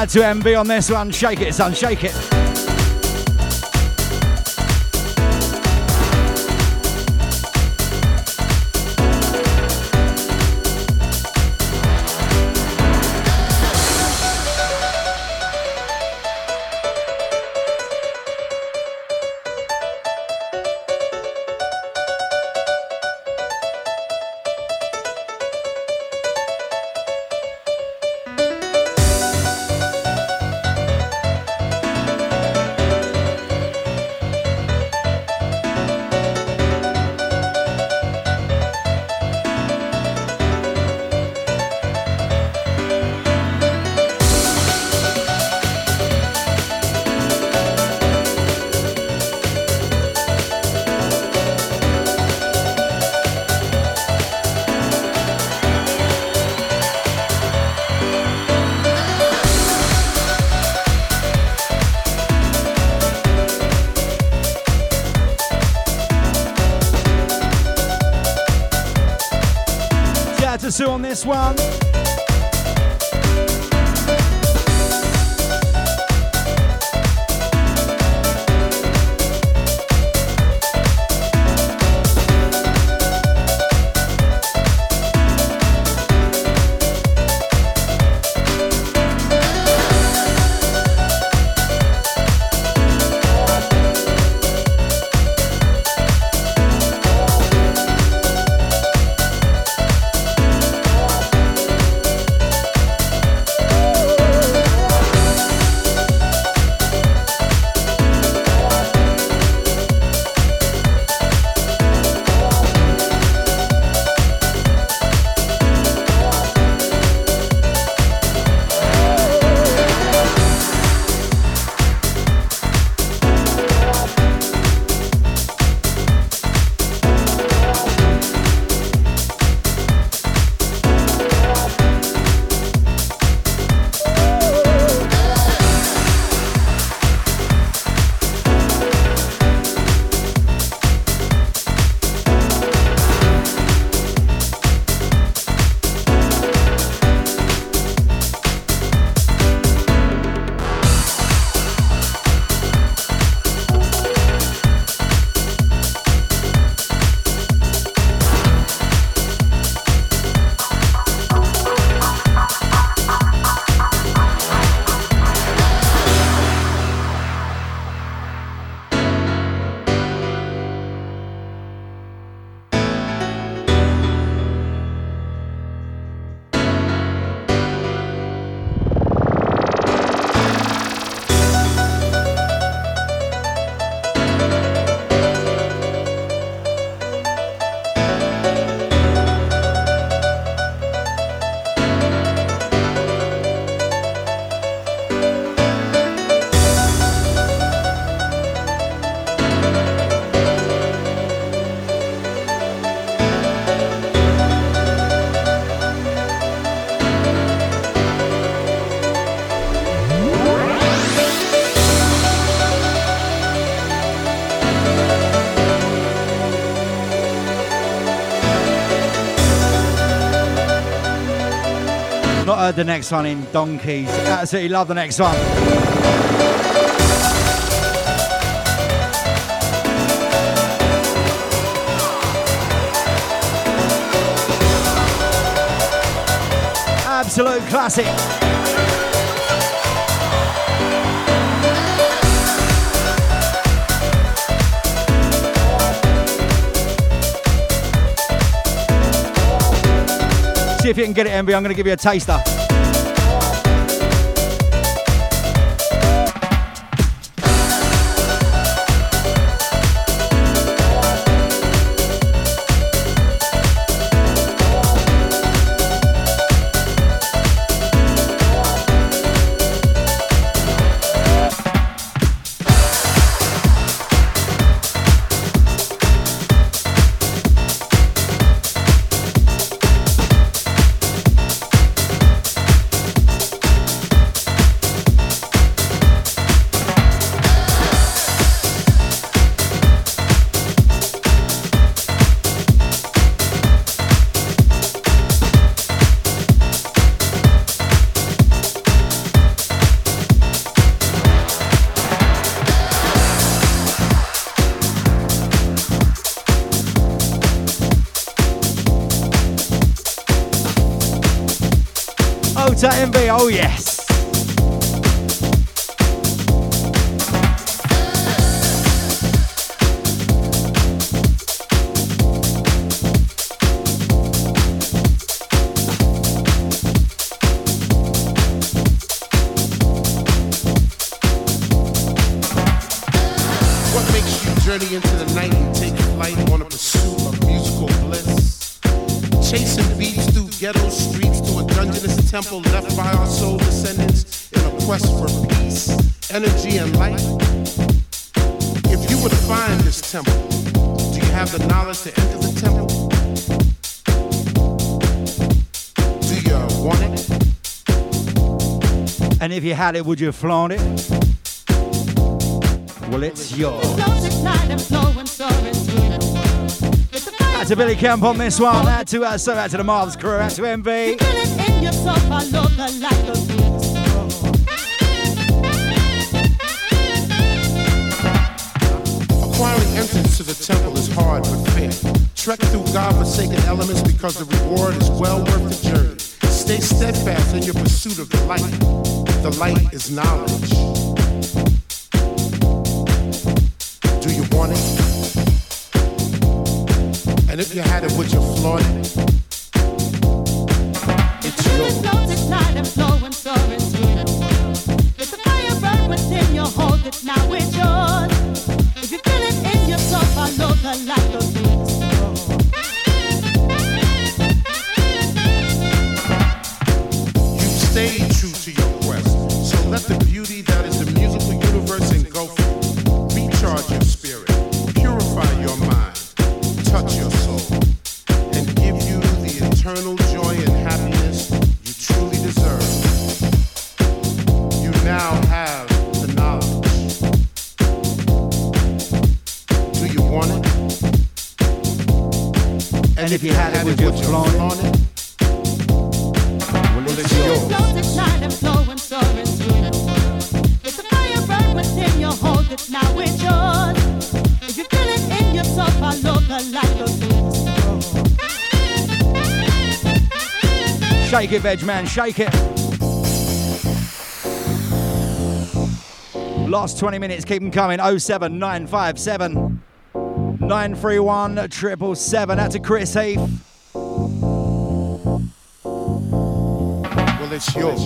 out to MB on this one. Shake it, son, shake it. Sue on this one. The next one in donkeys. Absolutely love the next one. Absolute classic. See if you can get it, MB. I'm going to give you a taster. to envy, oh yes. Temple left by our soul descendants in a quest for peace, energy, and light. If you were to find this temple, do you have the knowledge to enter the temple? Do you want it? And if you had it, would you flaunt it? Well, it's yours. Out to Billy Kemp on this one. Out to us. Out to the Marv's crew. Out to MV. Yourself, I love the light of acquiring entrance to the temple is hard but fair. Trek through God-forsaken elements because the reward is well worth the journey. Stay steadfast in your pursuit of the light. The light is knowledge. Do you want it? And if you had it, would you flaunt it? Shake it, veg man, shake it. Last 20 minutes, keep them coming. 07957 931 777. That's a Chris Heath. Well, it's yours.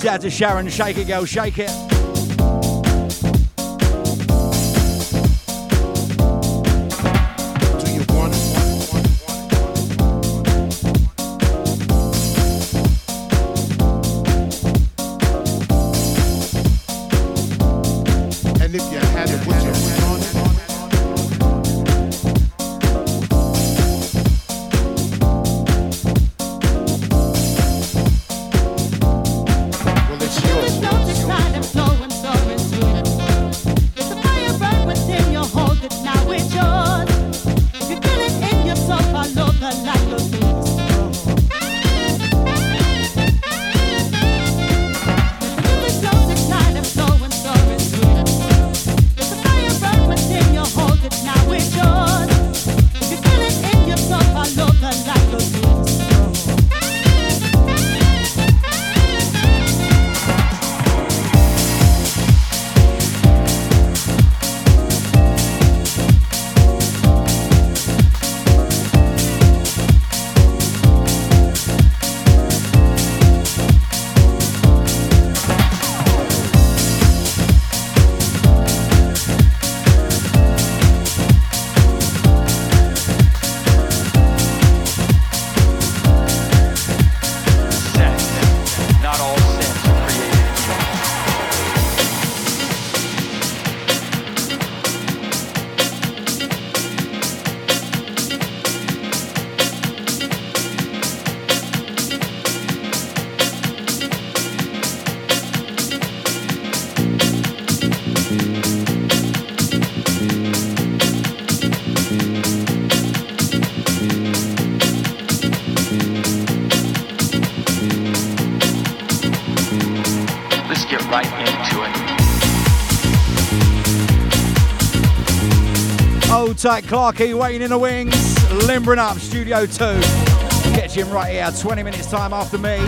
Shout out to Sharon, shake it girl, shake it. Do you want it? And if you had it, would you want it? Well, it's yours. Old tight Clarky waiting in the wings, limbering up, Studio 2. Catch him right here, 20 minutes time after me.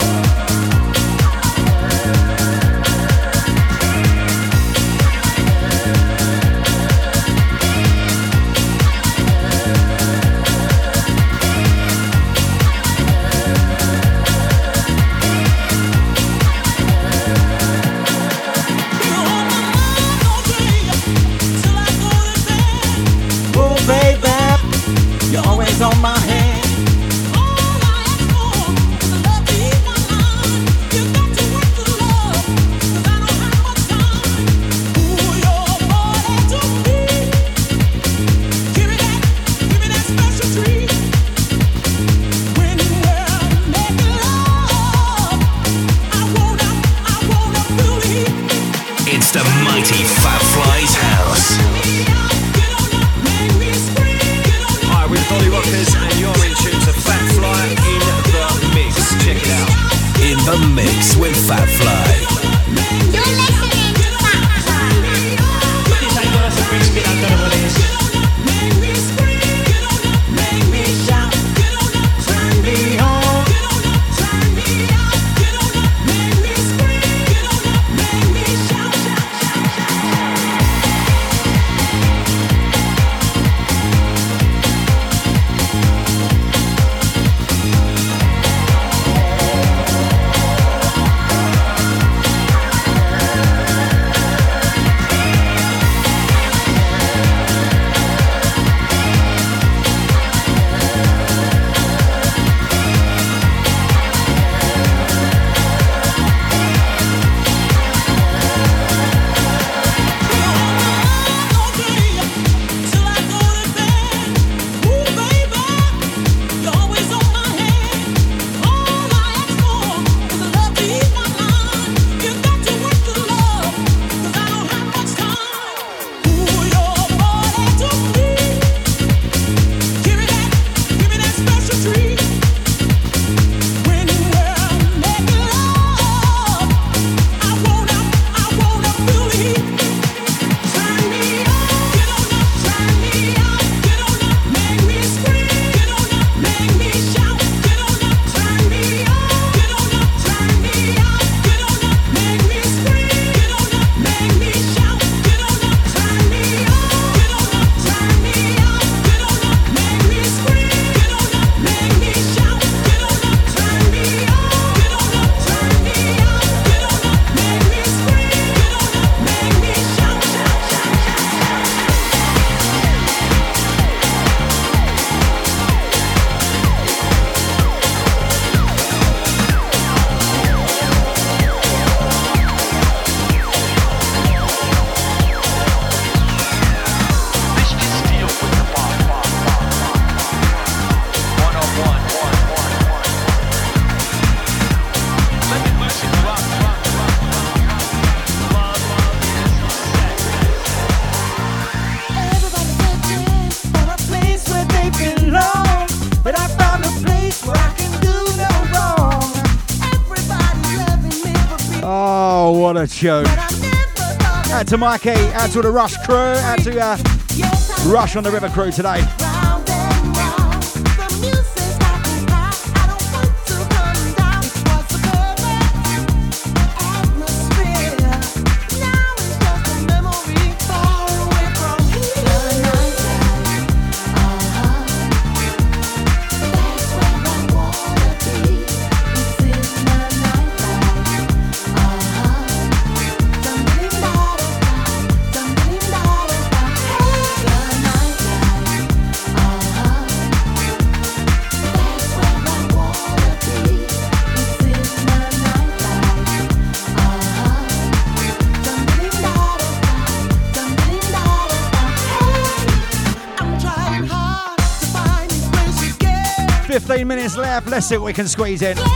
Show. Out to Mikey, out to the Rush crew, out to Rush on the River crew today. Minutes left, let's see what we can squeeze in. Bring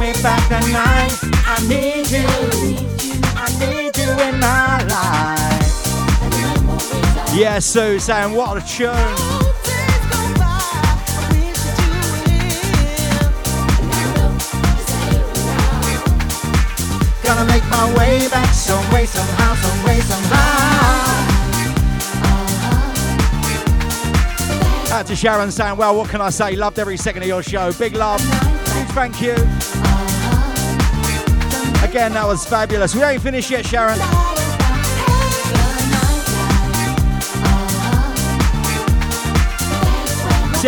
me back the night. I need you. I need you in my life. Yeah, Sue saying, what a tune. gonna make my way back some way, somehow, some way, somehow. Out to Sharon saying, well, what can I say? Loved every second of your show. Big love. Huge thank you. Again, that was fabulous. We ain't finished yet, Sharon.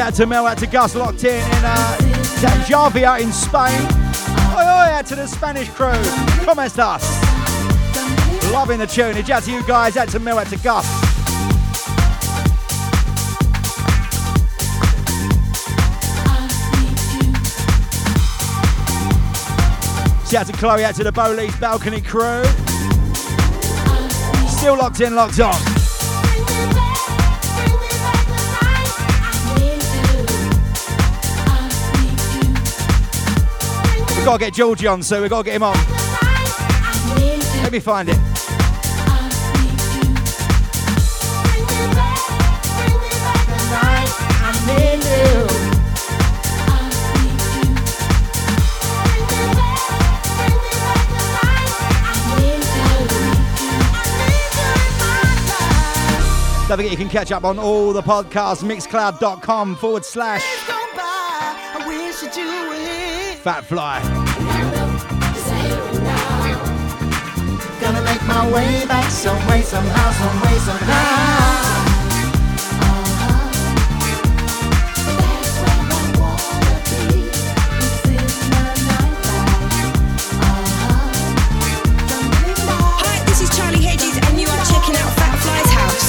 Out to Mel, out to Gus, locked in Javia in Spain. Oi, out to the Spanish crew. Comments us. Loving the tunage. Out to you guys, out to Mel, out to Gus. Shout out to Chloe, out to the Bowley's balcony crew. Still locked in, locked on. We've got to get Georgie on, so we've got to get him on. Let me find it. Don't forget you can catch up on all the podcasts, Mixcloud.com/ Fat Fly. Gonna make my way back some way, somehow, some way, somehow. Hi, this is Charlie Hedges and you are checking out Fat Fly's House.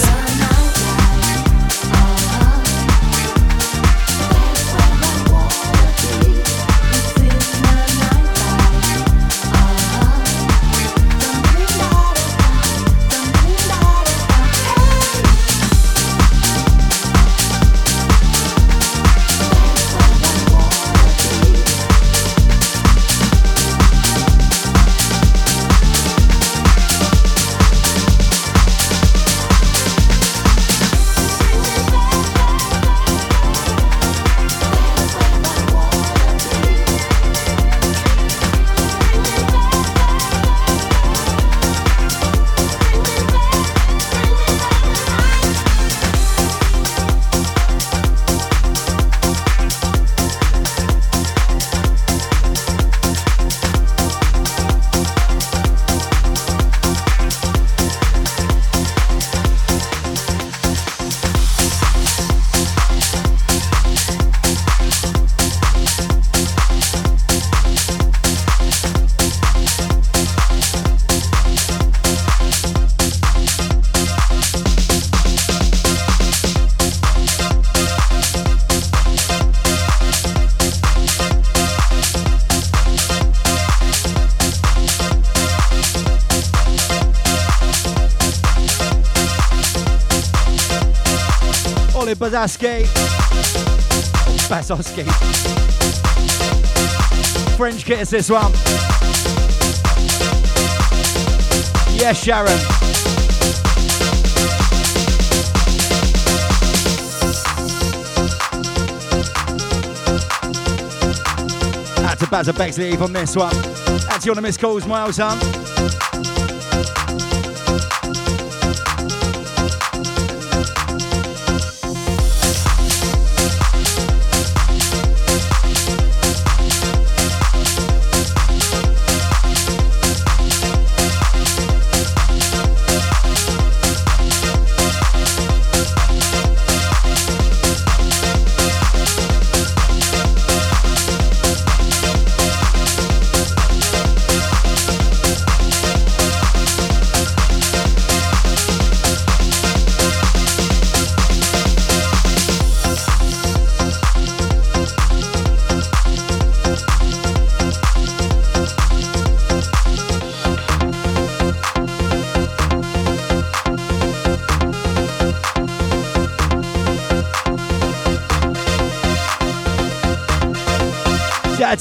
Bazoski. French kiss this one. Yes, Sharon. Out to Bazza Bexley from this one. Out to you on the missed calls, Miles Hunt.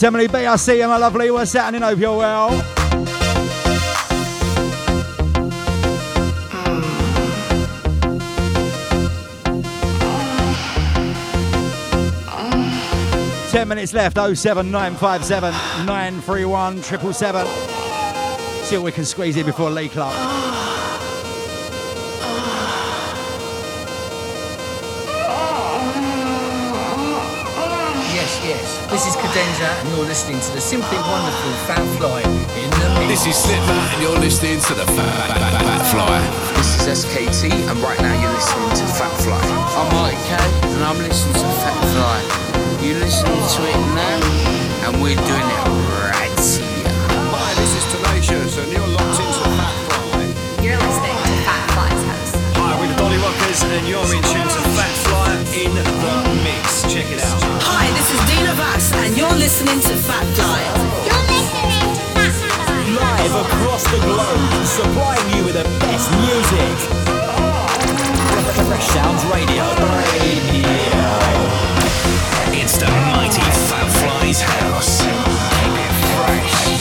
Emily BRC, my lovely, what's happening? Hope you're well. Mm. 10 minutes left, 07957 931 777. See what we can squeeze in before Lee Clark. Yes, yes. This is Cadenza, and you're listening to the simply wonderful Fat Fly in the mix. This is Slipknot, and you're listening to the Fat Fly. This is SKT, and right now you're listening to Fat Fly. I'm Marty K, and I'm listening to Fat Fly. You're listening to it now, and we're doing it right. And you're locked into Fat Fly. You're listening to Fat Fly's House. Hi, we're the Body Rockers, and you're in tune to Fat Fly in the mix. Check it out. Hi, this is Dina Vax, and you're listening to Fat Fly. You're listening to Fat Fly. Live across the globe, supplying you with the best music. Fresh Sounds Radio. It's the mighty Fat Fly's House. Keep it fresh.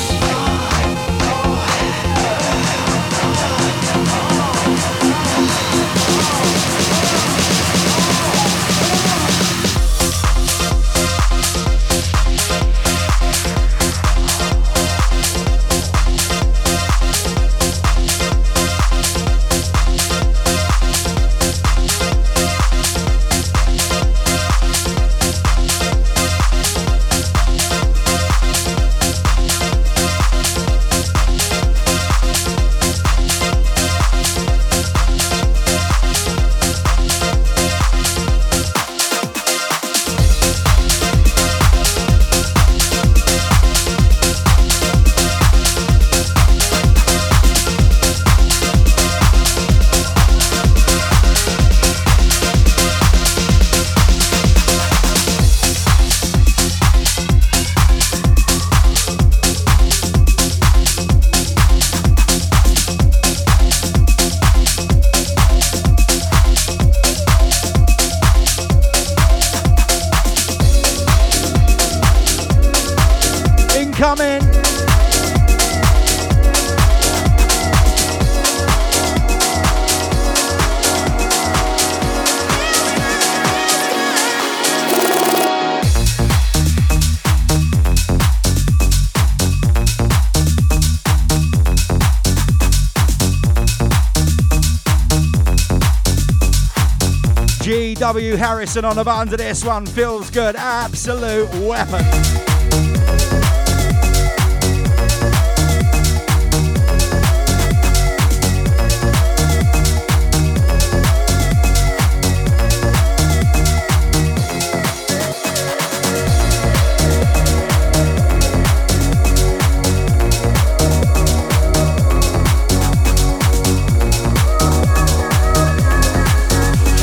W. Harrison on the buttons of this one. Feels good. Absolute weapon.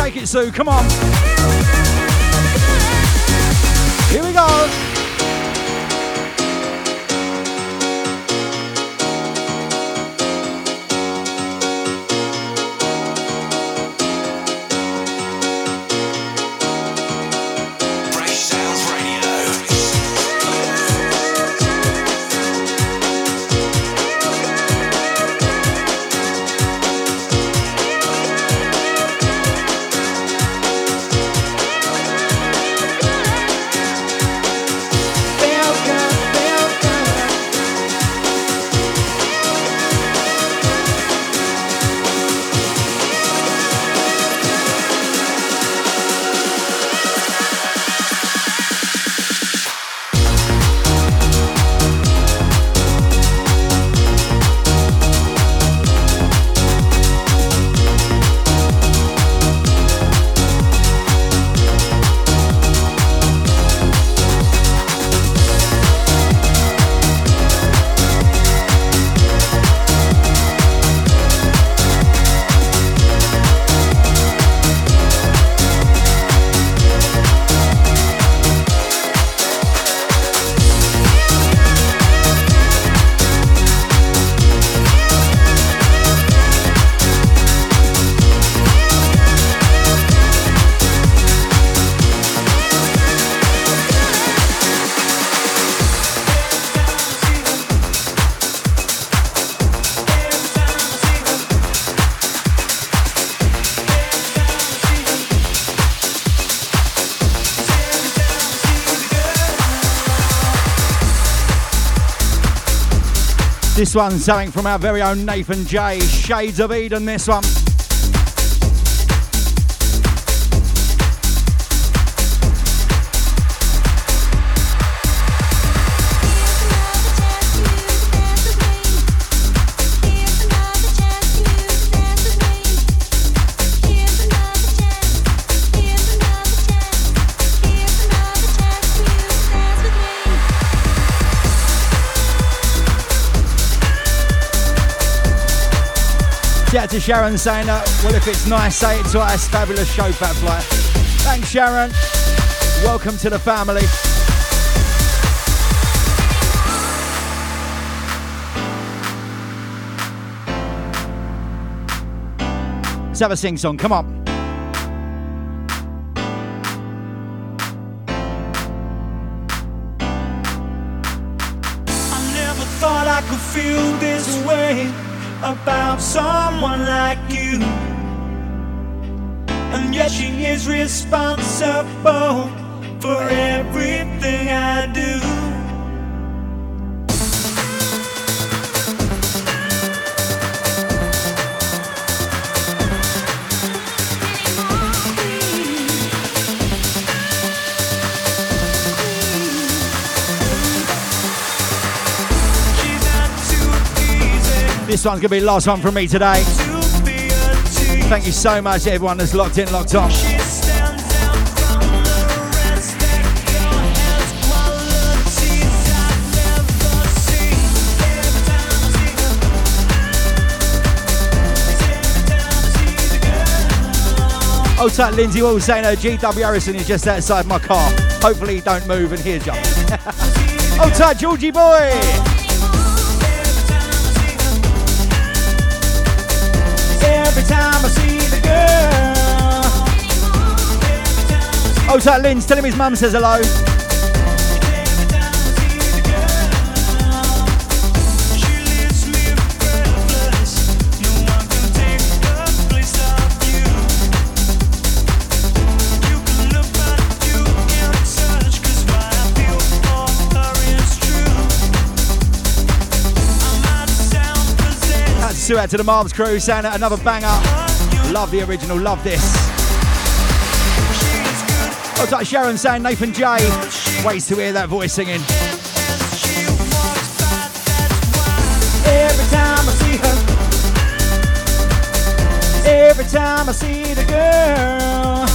Shake it, Sue. Come on. This one's something from our very own Nathan J. Shades of Eden, this one. Shout out to Sharon saying that, well, if it's nice, say it twice. Fabulous show, Fat Fly. Thanks, Sharon. Welcome to the family. Let's have a sing song, come on. I never thought I could feel this way about someone like you, and yet she is responsible for everything I do. This one's going to be the last one from me today. Thank you so much to everyone that's locked in, locked on. Old tight Lindsay Wall saying her GW Harrison is just outside my car. Hopefully he don't move and hear jump. Old tight Georgie boy. Every time I see the girl. Oh, so Lynn's telling him his mum says hello. Shout out to the Marms crew, saying another banger. Love the original, love this. Oh, like Sharon saying Nathan J. Ways to hear that voice singing. Every time I see her, every time I see the girl.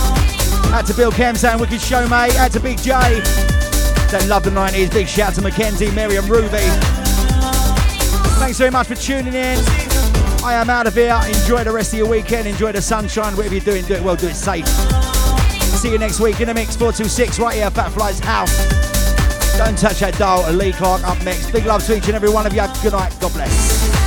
Out to Bill Kem saying wicked show, mate. Out to Big J. Don't love the 90s. Big shout to Mackenzie, Miriam, Ruby. Thanks very much for tuning in. I am out of here. Enjoy the rest of your weekend. Enjoy the sunshine. Whatever you're doing, do it well. Do it safe. See you next week in the mix. 426 right here at Fat Fly's house. Don't touch that dial. Lee Clark up next. Big love to each and every one of you. Good night. God bless.